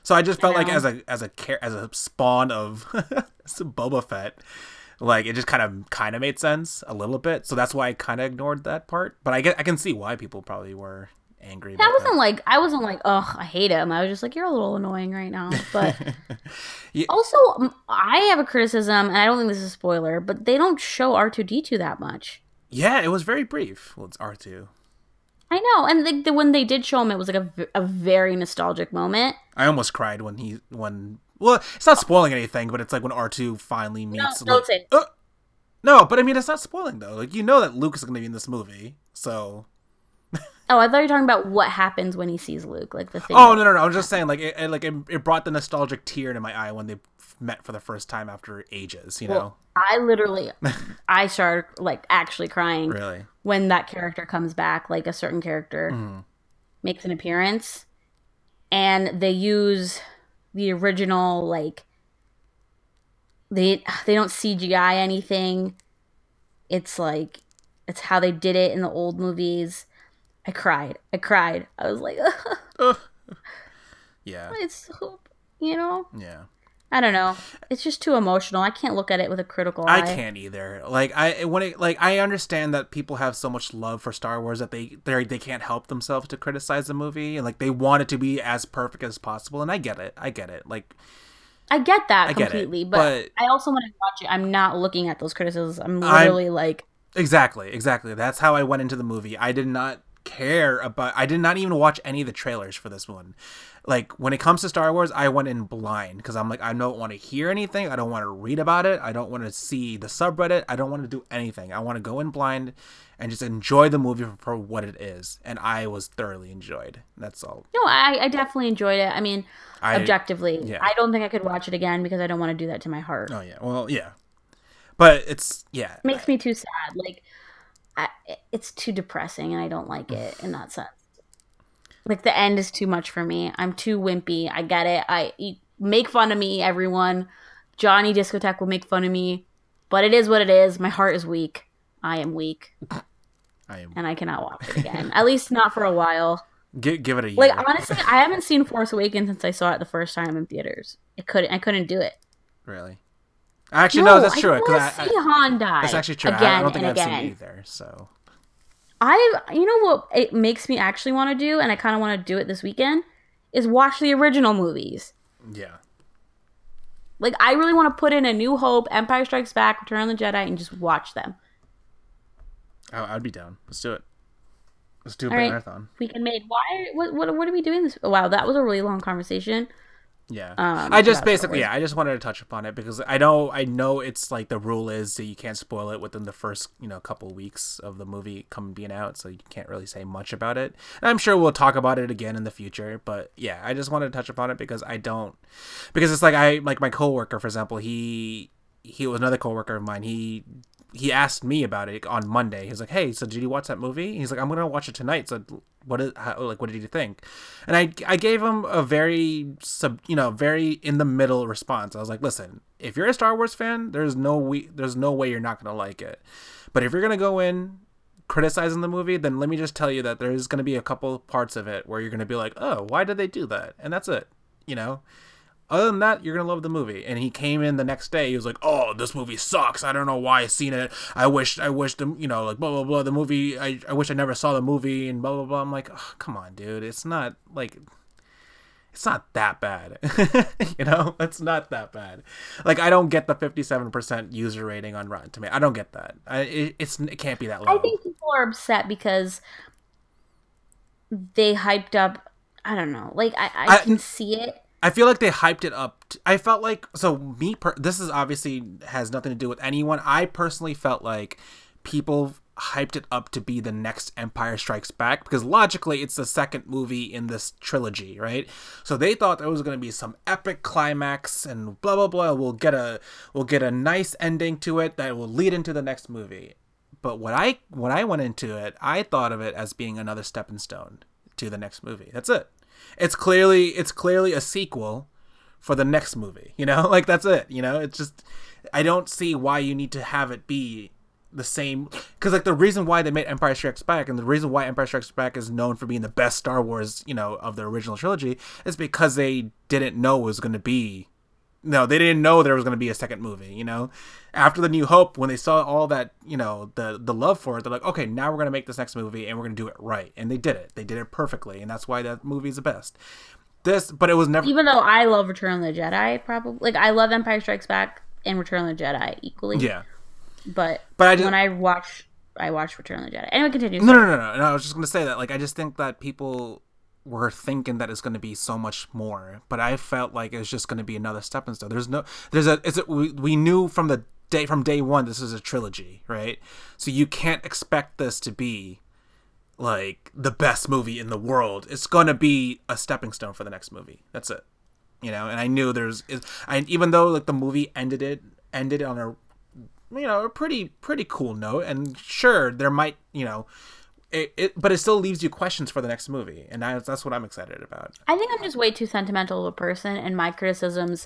So I just felt like as a spawn of Boba Fett, like, it just kind of made sense a little bit, so that's why I kind of ignored that part. But I can see why people probably were angry about that. Like, I wasn't like, oh, I hate him. I was just like, you're a little annoying right now. But yeah. Also, I have a criticism, and I don't think this is a spoiler, but they don't show R2-D2 that much. Yeah, it was very brief. Well, it's R2. I know, and when they did show him, it was like a very nostalgic moment. I almost cried when. Well, it's not spoiling anything, but it's like when R2 finally meets. No, don't say. No, but I mean, it's not spoiling though. Like, you know that Luke is going to be in this movie, so. Oh, I thought you were talking about what happens when he sees Luke, like the thing. Oh, no! I was just saying, like, it brought the nostalgic tear to my eye when they met for the first time after ages. You know, I literally, I started like actually crying. Really? When that character comes back, like a certain character makes an appearance, and they use the original, like they don't CGI anything. It's like it's how they did it in the old movies. I cried. I was like, yeah. It's, you know? Yeah. I don't know. It's just too emotional. I can't look at it with a critical eye. I can't either. Like, I understand that people have so much love for Star Wars that they can't help themselves to criticize the movie, and like they want it to be as perfect as possible, and I get it. Like, I get that completely, but I also want to watch it. I'm not looking at those criticisms. I'm literally like, Exactly. That's how I went into the movie. I did not even watch any of the trailers for this one. Like, when it comes to Star Wars, I went in blind because I'm like, I don't want to hear anything, I don't want to read about it, I don't want to see the subreddit, I don't want to do anything. I want to go in blind and just enjoy the movie for what it is, and I was thoroughly enjoyed. That's all. No, I definitely enjoyed it. I mean, objectively, yeah. I don't think I could watch it again because I don't want to do that to my heart. Oh yeah, well yeah, but it's yeah, it makes me too sad. Like, it's too depressing, and I don't like it in that sense. Like, the end is too much for me. I'm too wimpy. I get it. You make fun of me, everyone. Johnny Discotheque will make fun of me, but it is what it is. My heart is weak. I am weak. And I cannot watch it again. At least not for a while. Give it a year. Like, honestly, I haven't seen Force Awakens since I saw it the first time in theaters. I couldn't do it. Really? Actually, no, that's true. I see Han die. That's actually true. I don't think I've seen it either. So, you know what it makes me actually want to do, and I kind of want to do it this weekend, is watch the original movies. Yeah. Like, I really want to put in A New Hope, Empire Strikes Back, Return of the Jedi, and just watch them. Oh, I'd be down. Let's do it. Let's do a marathon. Weekend made. Why? What are we doing this? Oh, wow, that was a really long conversation. Yeah. I just wanted to touch upon it because I know it's like the rule is that you can't spoil it within the first, couple weeks of the movie being out. So you can't really say much about it. And I'm sure we'll talk about it again in the future. But yeah, I just wanted to touch upon it because it's like my coworker, for example, he was another coworker of mine. He asked me about it on Monday. He's like, "Hey, so did you watch that movie?" And he's like, "I'm going to watch it tonight. So what did you think?" And I gave him a very in the middle response. I was like, "Listen, if you're a Star Wars fan, there's no way you're not going to like it. But if you're going to go in criticizing the movie, then let me just tell you that there's going to be a couple parts of it where you're going to be like, "Oh, why did they do that?" And that's it, Other than that, you're going to love the movie." And he came in the next day. He was like, "Oh, this movie sucks. I don't know why I seen it. I wish blah, blah, blah, the movie. I wish I never saw the movie and blah, blah, blah." I'm like, "Oh, come on, dude. It's not that bad." It's not that bad. Like, I don't get the 57% user rating on Rotten Tomatoes. I don't get that. It can't be that low. I think people are upset because they hyped up, I don't know. Like, I can see it. I feel like they hyped it up. I felt like, this is obviously has nothing to do with anyone. I personally felt like people hyped it up to be the next Empire Strikes Back because logically it's the second movie in this trilogy, right? So they thought there was going to be some epic climax and blah, blah, blah. We'll get a nice ending to it that will lead into the next movie. But when I went into it, I thought of it as being another stepping stone to the next movie. That's it. It's clearly a sequel for the next movie, like that's it. It's just, I don't see why you need to have it be the same. Cause like the reason why they made Empire Strikes Back and the reason why Empire Strikes Back is known for being the best Star Wars, of the original trilogy is because they didn't know it was going to be, they didn't know there was going to be a second movie, After The New Hope, when they saw all that, the love for it, they're like, "Okay, now we're going to make this next movie and we're going to do it right." And they did it. They did it perfectly. And that's why that movie is the best. But it was never... Even though I love Return of the Jedi, probably. Like, I love Empire Strikes Back and Return of the Jedi equally. Yeah. But when I watched Return of the Jedi. Anyway, continue. No. I was just going to say that. Like, I just think that people... were thinking that it's going to be so much more, but I felt like it was just going to be another stepping stone. We knew from day one this is a trilogy, right? So you can't expect this to be like the best movie in the world. It's going to be a stepping stone for the next movie. That's it, And I knew even though like the movie ended on a a pretty cool note, and sure there might but it still leaves you questions for the next movie, and that's what I'm excited about. I think I'm just way too sentimental of a person, and my criticisms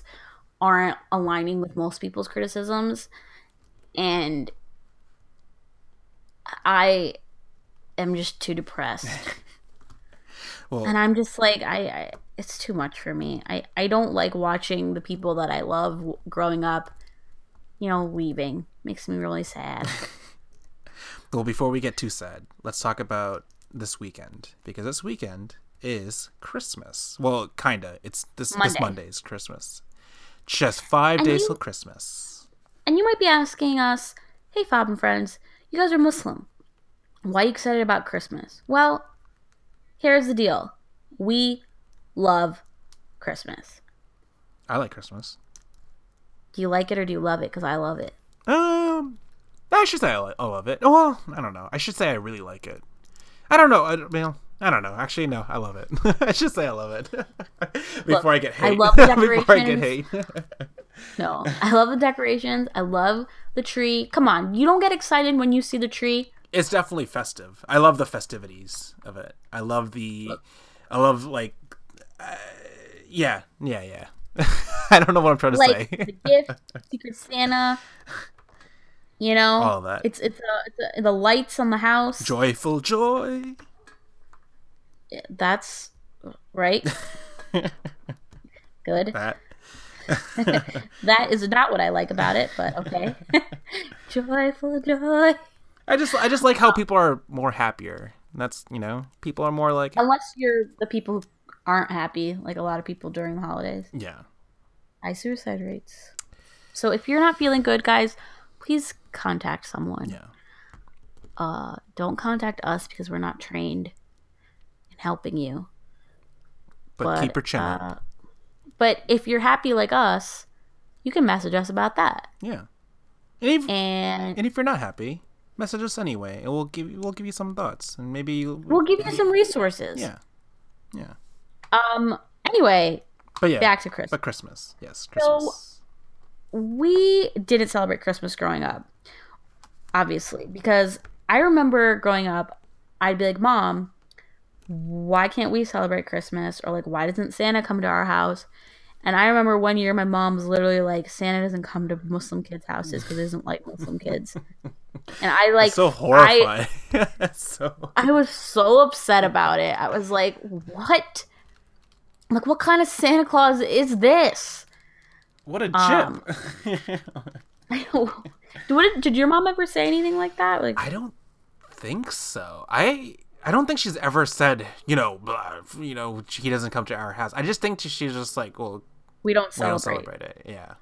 aren't aligning with most people's criticisms, and I am just too depressed. And I'm just like, I it's too much for me. I don't like watching the people that I love growing up, leaving. Makes me really sad. Well, before we get too sad, let's talk about this weekend, because this weekend is Christmas. Well, kinda. It's this Monday is Christmas. Just 5 days till Christmas. And you might be asking us, "Hey, Fob and friends, you guys are Muslim. Why are you excited about Christmas?" Well, here's the deal: we love Christmas. I like Christmas. Do you like it or do you love it? Because I love it. I should say I love it. Well, I don't know. I should say I really like it. I don't know. I don't know. Actually, no, I love it. I should say I love it. Before I get hate. I love the decorations. Before I get hate. No, I love the decorations. I love the tree. Come on. You don't get excited when you see the tree. It's definitely festive. I love the festivities of it. I love yeah. I don't know what I'm trying to say. Like the gift, Secret Santa... all that. It's the lights on the house. Joyful joy. That's right. Good. That is not what I like about it, but okay. Joyful joy. I just like how people are more happier. That's people are more like. Unless you're the people who aren't happy, like a lot of people during the holidays. Yeah. High suicide rates. So if you're not feeling good, guys. Please contact someone. Yeah. Don't contact us because we're not trained in helping you. But keep your chin up. But if you're happy like us, you can message us about that. Yeah. And if you're not happy, message us anyway, and we'll give you some thoughts, and maybe we'll give you some resources. Yeah. Anyway. But yeah. Back to Christmas. But Christmas, yes. Christmas. So we didn't celebrate Christmas growing up, obviously, because I remember growing up, I'd be like, Mom, why can't we celebrate Christmas? Or like, why doesn't Santa come to our house? And I remember one year my mom was literally like, Santa doesn't come to Muslim kids' houses because he doesn't like Muslim kids. And I like... That's so horrifying. I was so upset about it. I was like, what? Like, what kind of Santa Claus is this? What a chip. I know. Did your mom ever say anything like that? Like, I don't think so. I don't think she's ever said, he doesn't come to our house. I just think she's just like, well, we don't celebrate it. Yeah.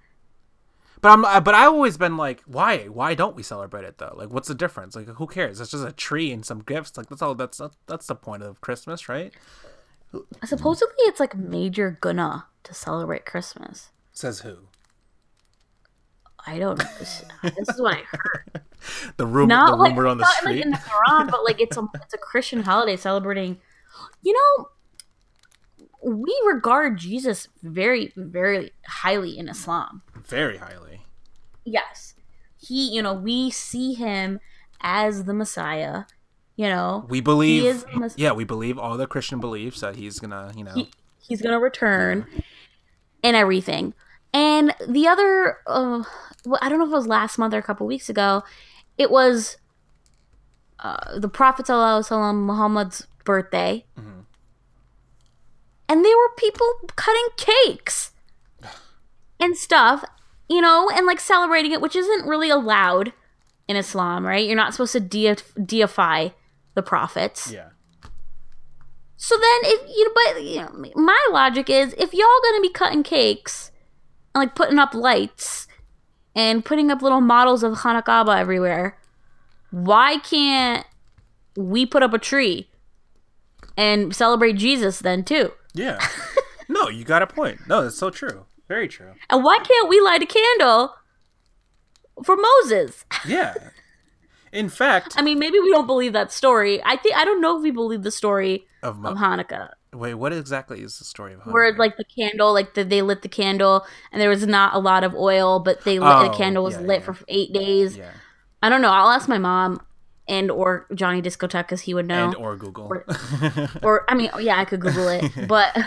But I've always been like, why? Why don't we celebrate it though? Like, what's the difference? Like, who cares? It's just a tree and some gifts. Like, that's the point of Christmas, right? Supposedly, it's like major gonna to celebrate Christmas. Says who? I don't know. This is what I heard. The rumor on the street. Like in the Quran, but like it's a Christian holiday celebrating. We regard Jesus very, very highly in Islam. Very highly. Yes, he. We see him as the Messiah. We believe. He is the Messiah. Yeah, we believe all the Christian beliefs that he's gonna. He's gonna return, and everything. And the other, I don't know if it was last month or a couple weeks ago, it was the Prophet ﷺ, Muhammad's birthday. Mm-hmm. And there were people cutting cakes and stuff, and like celebrating it, which isn't really allowed in Islam, right? You're not supposed to deify the prophets. Yeah. So then, my logic is, if y'all gonna be cutting cakes... and like putting up lights and putting up little models of Hanukkah everywhere, why can't we put up a tree and celebrate Jesus then too? Yeah. No, you got a point. No, that's so true. Very true. And why can't we light a candle for Moses? Yeah. In fact, I mean, maybe we don't believe that story. I don't know if we believe the story of Hanukkah. Wait, what exactly is the story of Hanukkah? Where like the candle, they lit the candle, and there was not a lot of oil, but the candle was lit for 8 days. Yeah. I don't know. I'll ask my mom and or Johnny Discotheque because he would know. And or Google. I could Google it, but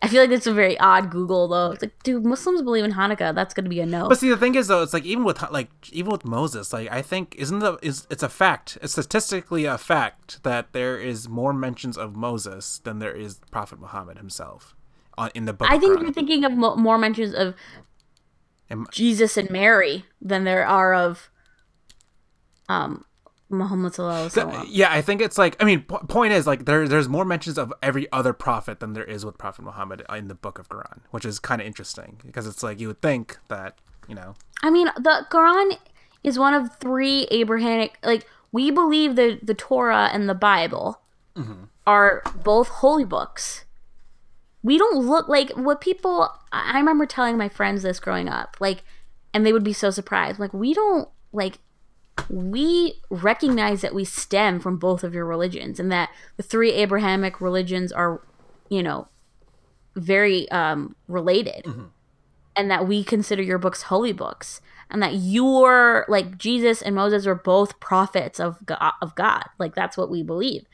I feel like it's a very odd Google though. It's like, dude, Muslims believe in Hanukkah. That's gonna be a no. But see, the thing is though, it's like even with Moses, like I think it's a fact. It's statistically a fact that there is more mentions of Moses than there is Prophet Muhammad himself in the book. I think you're thinking of more mentions of Jesus and Mary than there are of Muhammad sallallahu alaihi wasallam. Yeah, I think it's like, I mean, point is like there's more mentions of every other prophet than there is with Prophet Muhammad in the book of Quran, which is kind of interesting because it's like you would think that, I mean, the Quran is one of three Abrahamic, like we believe the Torah and the Bible mm-hmm. are both holy books. We don't look like what people, I remember telling my friends this growing up, like, and they would be so surprised. Like, we don't like, we recognize that we stem from both of your religions and that the three Abrahamic religions are, very related mm-hmm. and that we consider your books holy books and that you're like Jesus and Moses were both prophets of God. Like, that's what we believe.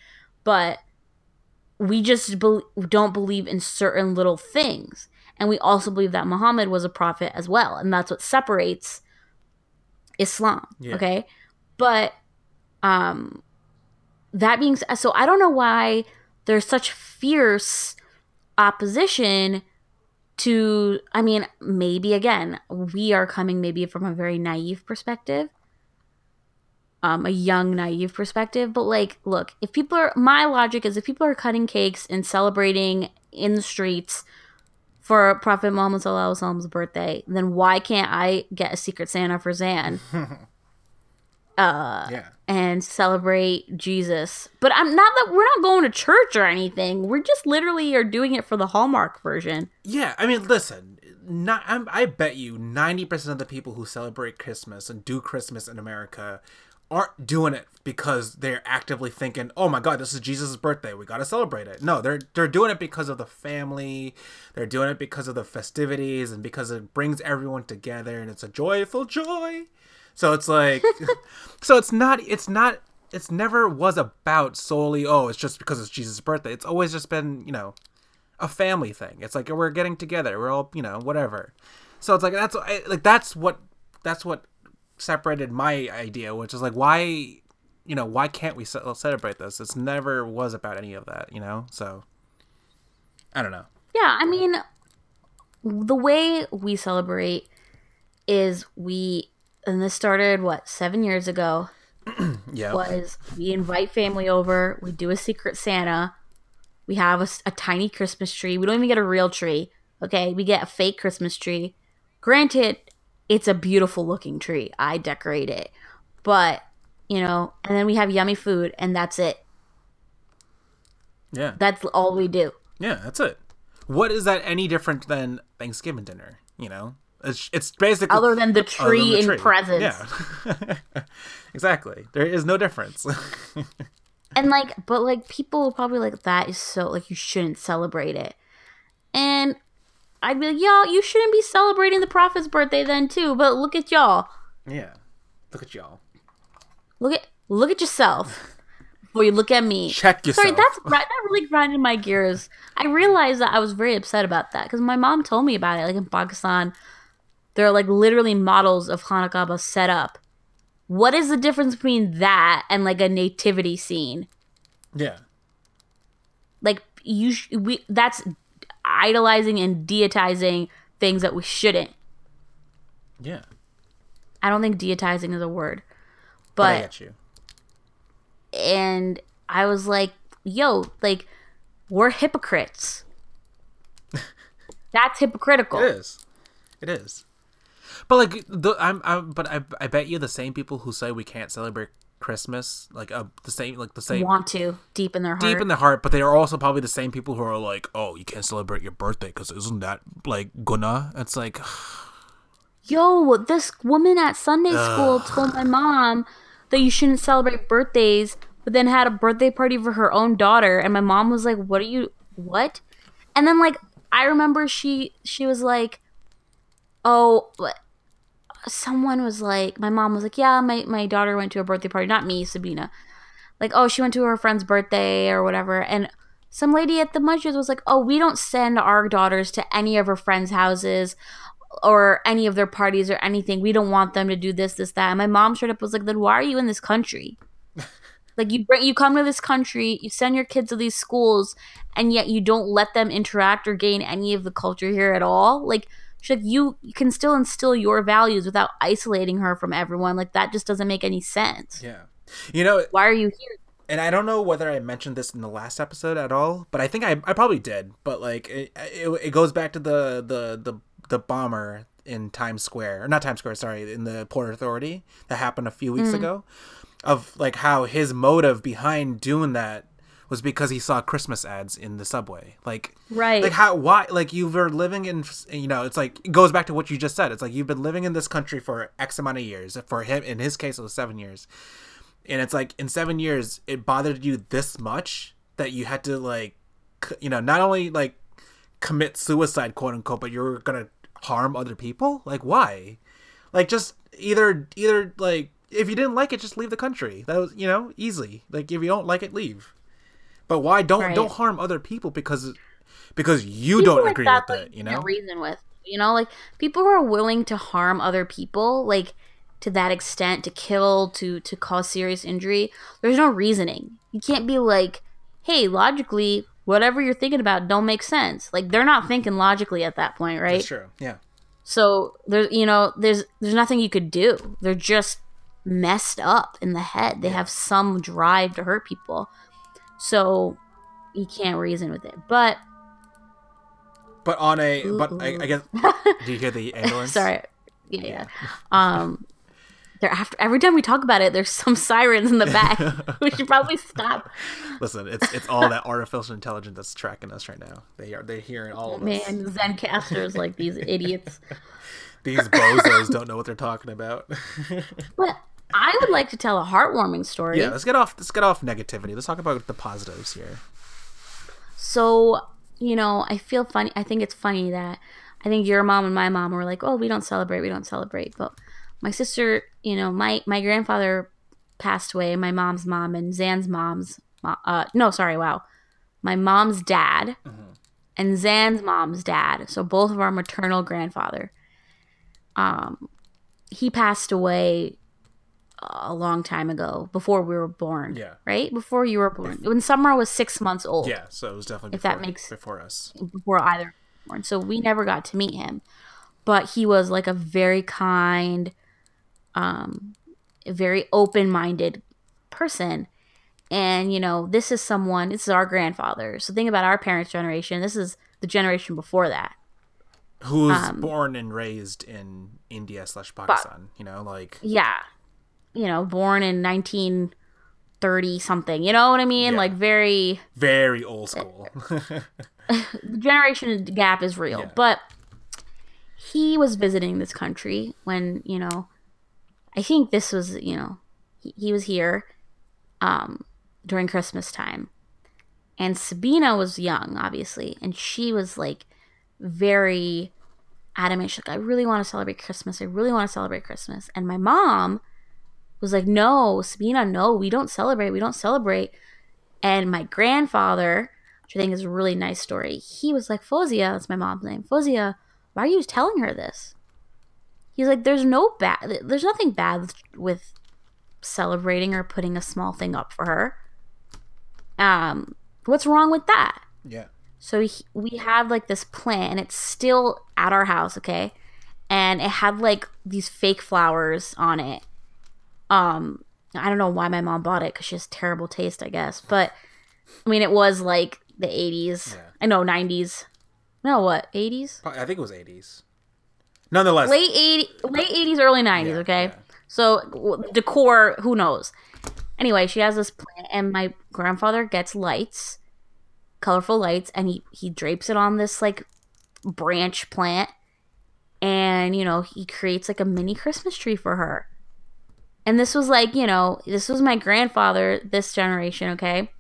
But we just don't believe in certain little things. And we also believe that Muhammad was a prophet as well. And that's what separates Islam. Yeah. Okay. But that being said, so I don't know why there's such fierce opposition to, I mean, maybe again, we are coming maybe from a very naive perspective, a young naive perspective, but like, look, my logic is if people are cutting cakes and celebrating in the streets for Prophet Muhammad Sallallahu Alaihi Wasallam's birthday, then why can't I get a Secret Santa for Zan and celebrate Jesus. But I'm not that we're not going to church or anything. We're just literally are doing it for the Hallmark version. Yeah, I mean, listen, I bet you 90% of the people who celebrate Christmas and do Christmas in America aren't doing it because they're actively thinking, oh my God, this is Jesus' birthday, we got to celebrate it. No, they're doing it because of the family. They're doing it because of the festivities and because it brings everyone together and it's a joyful joy. So it's like, so it's never was about solely, oh, it's just because it's Jesus' birthday. It's always just been, you know, a family thing. It's like, we're getting together. We're all, you know, whatever. So it's like, that's what separated my idea, which is like, why can't we celebrate this? It's never was about any of that, you know? So I don't know. Yeah. I mean, the way we celebrate is and this started, 7 years ago? Yeah. Was we invite family over, we do a Secret Santa, we have a tiny Christmas tree. We don't even get a real tree, okay? We get a fake Christmas tree. Granted, it's a beautiful looking tree. I decorate it. But, you know, and then we have yummy food, and that's it. Yeah. That's all we do. Yeah, that's it. What is that any different than Thanksgiving dinner, you know? It's basically other than the tree and presents. Yeah, exactly. There is no difference. And people will probably that is so you shouldn't celebrate it. And I'd be like, y'all, you shouldn't be celebrating the prophet's birthday then too. But look at y'all. Yeah, look at y'all. Look at yourself before you look at me. Check yourself. Sorry, that really grinded my gears. I realized that I was very upset about that because my mom told me about it. In Pakistan, there are literally models of Hanukkah set up. What is the difference between that and a nativity scene? Yeah. That's idolizing and deitizing things that we shouldn't. Yeah. I don't think deitizing is a word. But I get you. And I was like, yo, we're hypocrites. That's hypocritical. It is. But I bet you the same people who say we can't celebrate Christmas, the same want to deep in their heart. Deep in their heart, but they are also probably the same people who are like, "Oh, you can't celebrate your birthday because isn't that gonna?" It's like, yo, this woman at Sunday school told my mom that you shouldn't celebrate birthdays, but then had a birthday party for her own daughter, and my mom was like, "What are you? What?" And then I remember she was like, oh, someone was like, my mom was like, yeah, my daughter went to a birthday party. Not me, Sabina. She went to her friend's birthday or whatever. And some lady at the Munchers was like, oh, we don't send our daughters to any of her friends' houses or any of their parties or anything. We don't want them to do this, this, that. And my mom showed up and was like, then why are you in this country? You come to this country, you send your kids to these schools, and yet you don't let them interact or gain any of the culture here at all. You can still instill your values without isolating her from everyone. That just doesn't make any sense. Yeah. You know... why are you here? And I don't know whether I mentioned this in the last episode at all, but I think I probably did. But, it goes back to the bomber in Times Square. Or not Times Square, sorry. In the Port Authority that happened a few weeks ago. Of, how his motive behind doing that was because he saw Christmas ads in the subway. Right. You were living in, it goes back to what you just said. It's you've been living in this country for X amount of years. For him, in his case, it was 7 years. And it's in 7 years, it bothered you this much that you had to, not only, commit suicide, quote unquote, but you're going to harm other people? Why? Just either, if you didn't like it, just leave the country. That was, easy. If you don't like it, leave. But why don't harm other people because you people don't agree with it, reason with, people who are willing to harm other people, to that extent, to kill, to cause serious injury, there's no reasoning. You can't be hey, logically, whatever you're thinking about don't make sense. They're not thinking logically at that point, right? That's true. Yeah. So there's there's nothing you could do. They're just messed up in the head. They have some drive to hurt people. So you can't reason with it, but on a ooh. But I guess. Do you hear the ambulance? Sorry, yeah. Every time we talk about it, there's some sirens in the back. We should probably stop. Listen, it's all that artificial intelligence that's tracking us right now. They're hearing all of us. Man, Zencasters, like these idiots. These bozos don't know what they're talking about. But I would like to tell a heartwarming story. Yeah, let's get off negativity. Let's talk about the positives here. So, you know, I think it's funny that I think your mom and my mom were like, oh, we don't celebrate. But my sister, you know, my grandfather passed away, my mom's mom and Zan's mom's my mom's dad and Zan's mom's dad, so both of our maternal grandfather, he passed away a long time ago, before we were born. Yeah. Right? Before you were born. When Summer was 6 months old. Yeah, so it was definitely before us. Before either were born. So we never got to meet him. But he was like a very kind, very open-minded person. And, you know, this is our grandfather. So think about our parents' generation. This is the generation before that. Who was born and raised in India /Pakistan, you know, like. Yeah. You know, born in 1930 something. You know what I mean? Yeah. Like very. Very old school. The generation gap is real. Yeah. But he was visiting this country when, you know, I think this was, you know, he was here during Christmas time. And Sabina was young, obviously. And she was like very adamant. She's like, I really want to celebrate Christmas. And my mom was like, no, Sabina, no, we don't celebrate. And my grandfather, which I think is a really nice story, he was like, Fozia, that's my mom's name, Fozia, why are you telling her this? He's like, there's nothing bad with celebrating or putting a small thing up for her. What's wrong with that? Yeah. So we have like this plant, and it's still at our house, okay? And it had like these fake flowers on it. I don't know why my mom bought it, because she has terrible taste, I guess. But, I mean, it was like the 80s. Yeah. I know, 90s. No, what, 80s? I think it was 80s. Nonetheless. Late 80s, early 90s, yeah, okay? Yeah. So, decor, who knows? Anyway, she has this plant, and my grandfather gets lights, colorful lights, and he drapes it on this, like, branch plant. And, you know, he creates, like, a mini Christmas tree for her. And this was like, you know, this was my grandfather, this generation, okay?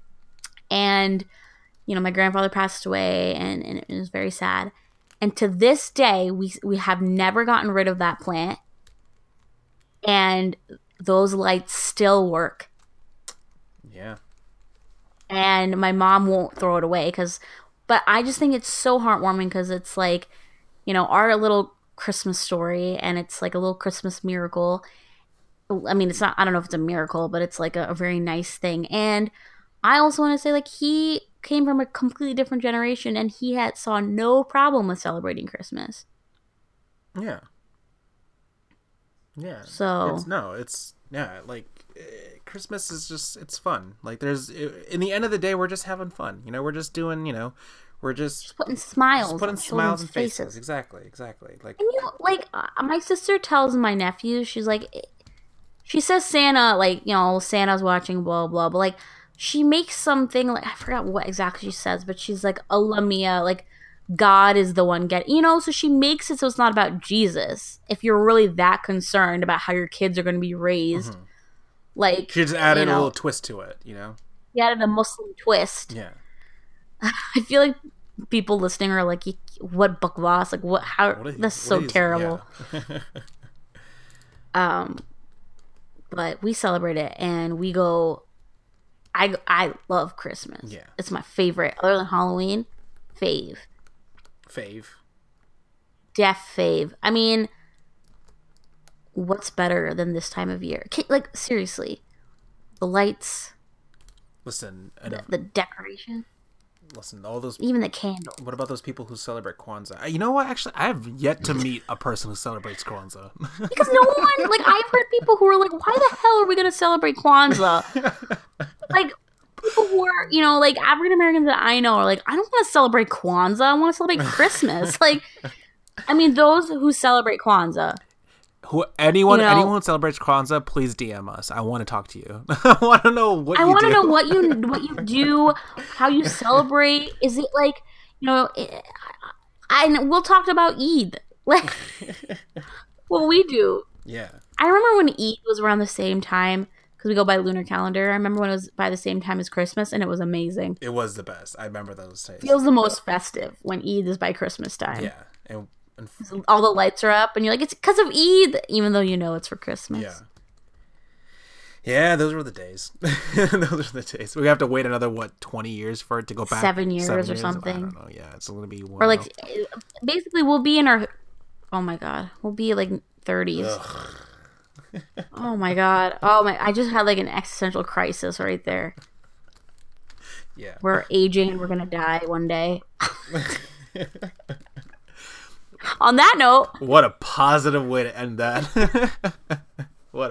And, you know, my grandfather passed away, and it was very sad. And to this day, we have never gotten rid of that plant. And those lights still work. Yeah. And my mom won't throw it away but I just think it's so heartwarming, because it's like, you know, our little Christmas story, and it's like a little Christmas miracle. I mean, it's not, I don't know if it's a miracle, but it's like a very nice thing. And I also want to say, like, he came from a completely different generation, and he saw no problem with celebrating Christmas. Yeah. Yeah. So. Christmas is just, it's fun. Like, in the end of the day, we're just having fun. You know, we're just doing, you know. We're just putting smiles, on faces. Exactly. Like, and you, like, my sister tells my nephew, she's like, she says Santa, like, you know, Santa's watching, blah, blah, but, like, she makes something, like, I forgot what exactly she says, but she's like, Alamia, like, God is the one getting, you know, so she makes it so it's not about Jesus, if you're really that concerned about how your kids are going to be raised. Mm-hmm. Like, she just added a little twist to it, you know? She added a Muslim twist. Yeah. I feel like people listening are like, what bakwas, like, what, how, that's so terrible. Yeah. But we celebrate it, and we go. I love Christmas. Yeah, it's my favorite, other than Halloween. Fave. Def fave. I mean, what's better than this time of year? Like, seriously, the lights. Listen, the decoration. Listen, all those, even the candle. What about those people who celebrate Kwanzaa? You know what? Actually, I have yet to meet a person who celebrates Kwanzaa. Because no one, like, I've heard people who are like, "Why the hell are we going to celebrate Kwanzaa?" Like, people who are, you know, like, African Americans that I know are like, "I don't want to celebrate Kwanzaa. I want to celebrate Christmas." Like, I mean, those who celebrate Kwanzaa. Anyone who celebrates Kwanzaa, please DM us. I want to talk to you. I want to know what you do. I want to know what you do, how you celebrate. Is it like, you know, and we'll talk about Eid. Like what we do. Yeah. I remember when Eid was around the same time, because we go by lunar calendar. I remember when it was by the same time as Christmas, and it was amazing. It was the best. I remember those days. Feels the most festive when Eid is by Christmas time. Yeah. And all the lights are up, and you're like, it's because of Eid, even though you know it's for Christmas. Yeah. Yeah, those were the days. We have to wait another 20 years for it to go back? 7 years or something. I don't know. Yeah, it's going to be one. Or basically, we'll be in our. Oh my god, we'll be 30s. Ugh. Oh my god. I just had an existential crisis right there. Yeah. We're aging, and we're gonna die one day. On that note, what a positive way to end that. Do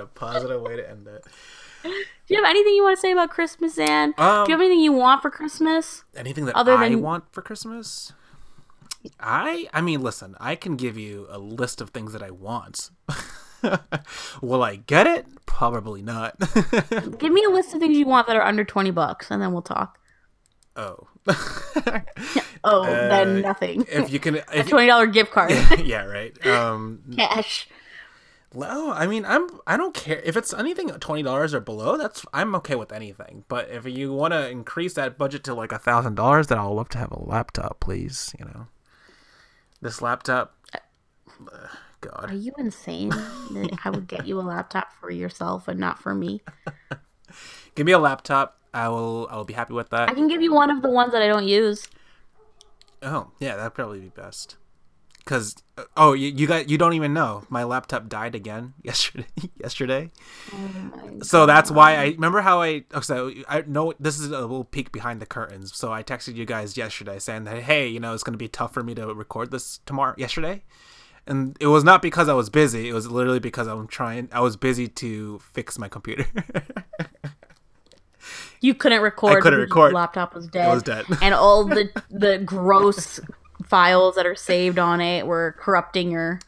you have anything you want to say about Christmas, Anne? Do you have anything you want for Christmas? Anything that I want for Christmas? I mean, listen, I can give you a list of things that I want. Will I get it? Probably not. Give me a list of things you want that are under $20, and then we'll talk. Oh. Then nothing. If you can, a $20 gift card. Yeah, right. Cash. Well, I mean, I don't care if it's anything $20 or below. I'm okay with anything. But if you want to increase that budget to $1,000, then I'll love to have a laptop, please. You know, this laptop. God, are you insane? I would get you a laptop for yourself and not for me. Give me a laptop. I will be happy with that. I can give you one of the ones that I don't use. Oh, yeah, that'd probably be best. Because, you don't even know. My laptop died again yesterday. Oh, so that's why I remember how I know this is a little peek behind the curtains. So I texted you guys yesterday saying that, hey, you know, it's going to be tough for me to record this yesterday. And it was not because I was busy. It was literally because I was busy to fix my computer. You couldn't record. I couldn't record. Your laptop was dead. It was dead. And all the gross files that are saved on it were corrupting your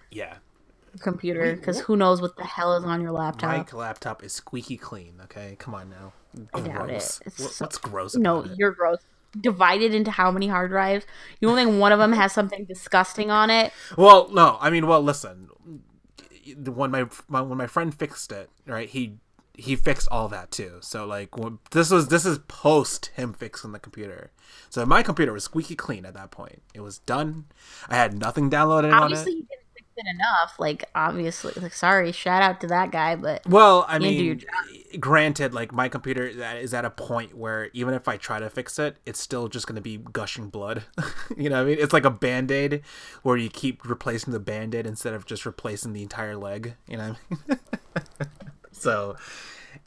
computer. Because who knows what the hell is on your laptop. My laptop is squeaky clean, okay? Come on now. Gross. I doubt it. What's gross about it? No, you're gross. Divided into how many hard drives? You don't think one of them has something disgusting on it? Well, no. I mean, listen. When my friend fixed it, right, he fixed all that too. So this is post him fixing the computer. So my computer was squeaky clean at that point. It was done. I had nothing downloaded on it. Obviously you didn't fix it enough. Sorry, shout out to that guy, but granted, my computer is at a point where even if I try to fix it, it's still just going to be gushing blood. You know what I mean? It's like a Band-Aid where you keep replacing the Band-Aid instead of just replacing the entire leg, you know what I mean? So,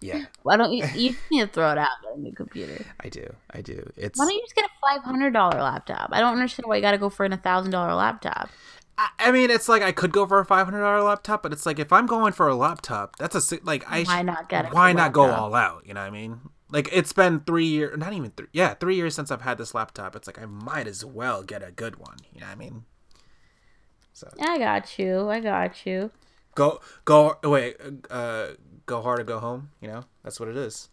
yeah. Why don't you need to throw it out on the computer? I do. Why don't you just get a $500 laptop? I don't understand why you got to go for an $1,000 laptop. I mean, it's I could go for a $500 laptop, but it's if I'm going for a laptop, that's a why not get it? Why not go all out? You know what I mean? It's been 3 years, not even 3 years since I've had this laptop. It's I might as well get a good one. You know what I mean? So I got you. Go hard or go home, you know? That's what it is.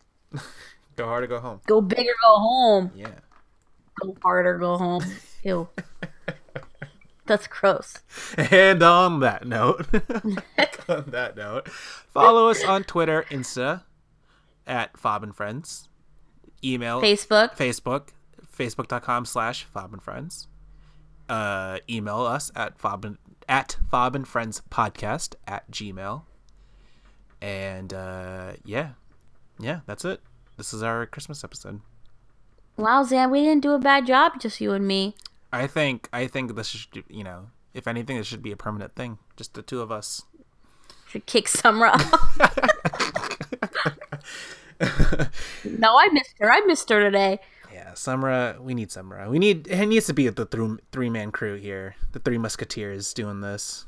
Go hard or go home. Go big or go home. Yeah. Go hard or go home. Ew. That's gross. And on that note, follow us on Twitter, Insta, at Fob and Friends. Email. Facebook. Facebook.com/Fob and Friends. Email us at Fob and Friends Podcast at Gmail. And yeah, that's it. This is our Christmas episode. Wow, Zan, we didn't do a bad job, just you and me. I think this should, if anything, this should be a permanent thing. Just the two of us. Should kick Summer off. No, I missed her. I missed her today. Yeah, Samra, we need Samra. It needs to be the three-man crew here. The three musketeers doing this.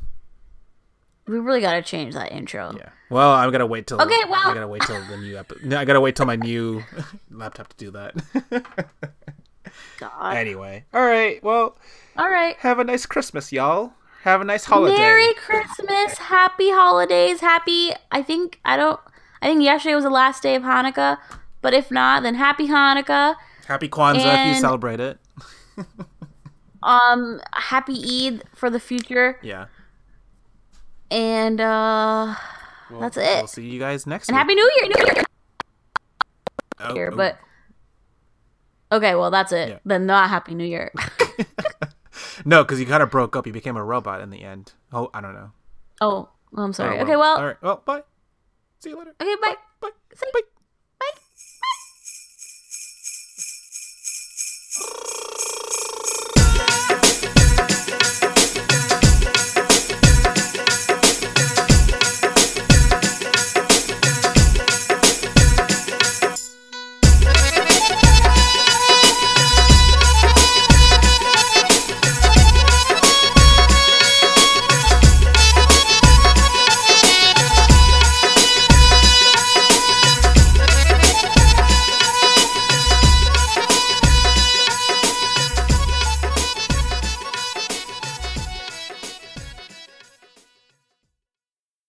We really gotta change that intro. Yeah. Well, I'm gonna wait till. Okay. Well, I gotta wait till the new episode. No, I gotta wait till my new laptop to do that. God. Anyway. All right. Well. All right. Have a nice Christmas, y'all. Have a nice holiday. Merry Christmas. Happy holidays. Happy, I think yesterday was the last day of Hanukkah, but if not, then happy Hanukkah. Happy Kwanzaa if you celebrate it. Happy Eid for the future. Yeah. And that's it. We'll see you guys next week. And Happy New Year. Okay, well, that's it. Yeah. Then not Happy New Year. No, because you kind of broke up. You became a robot in the end. Oh, I don't know. Oh, I'm sorry. Okay, well. All right. Well, bye. See you later. Okay, bye. Bye. Bye.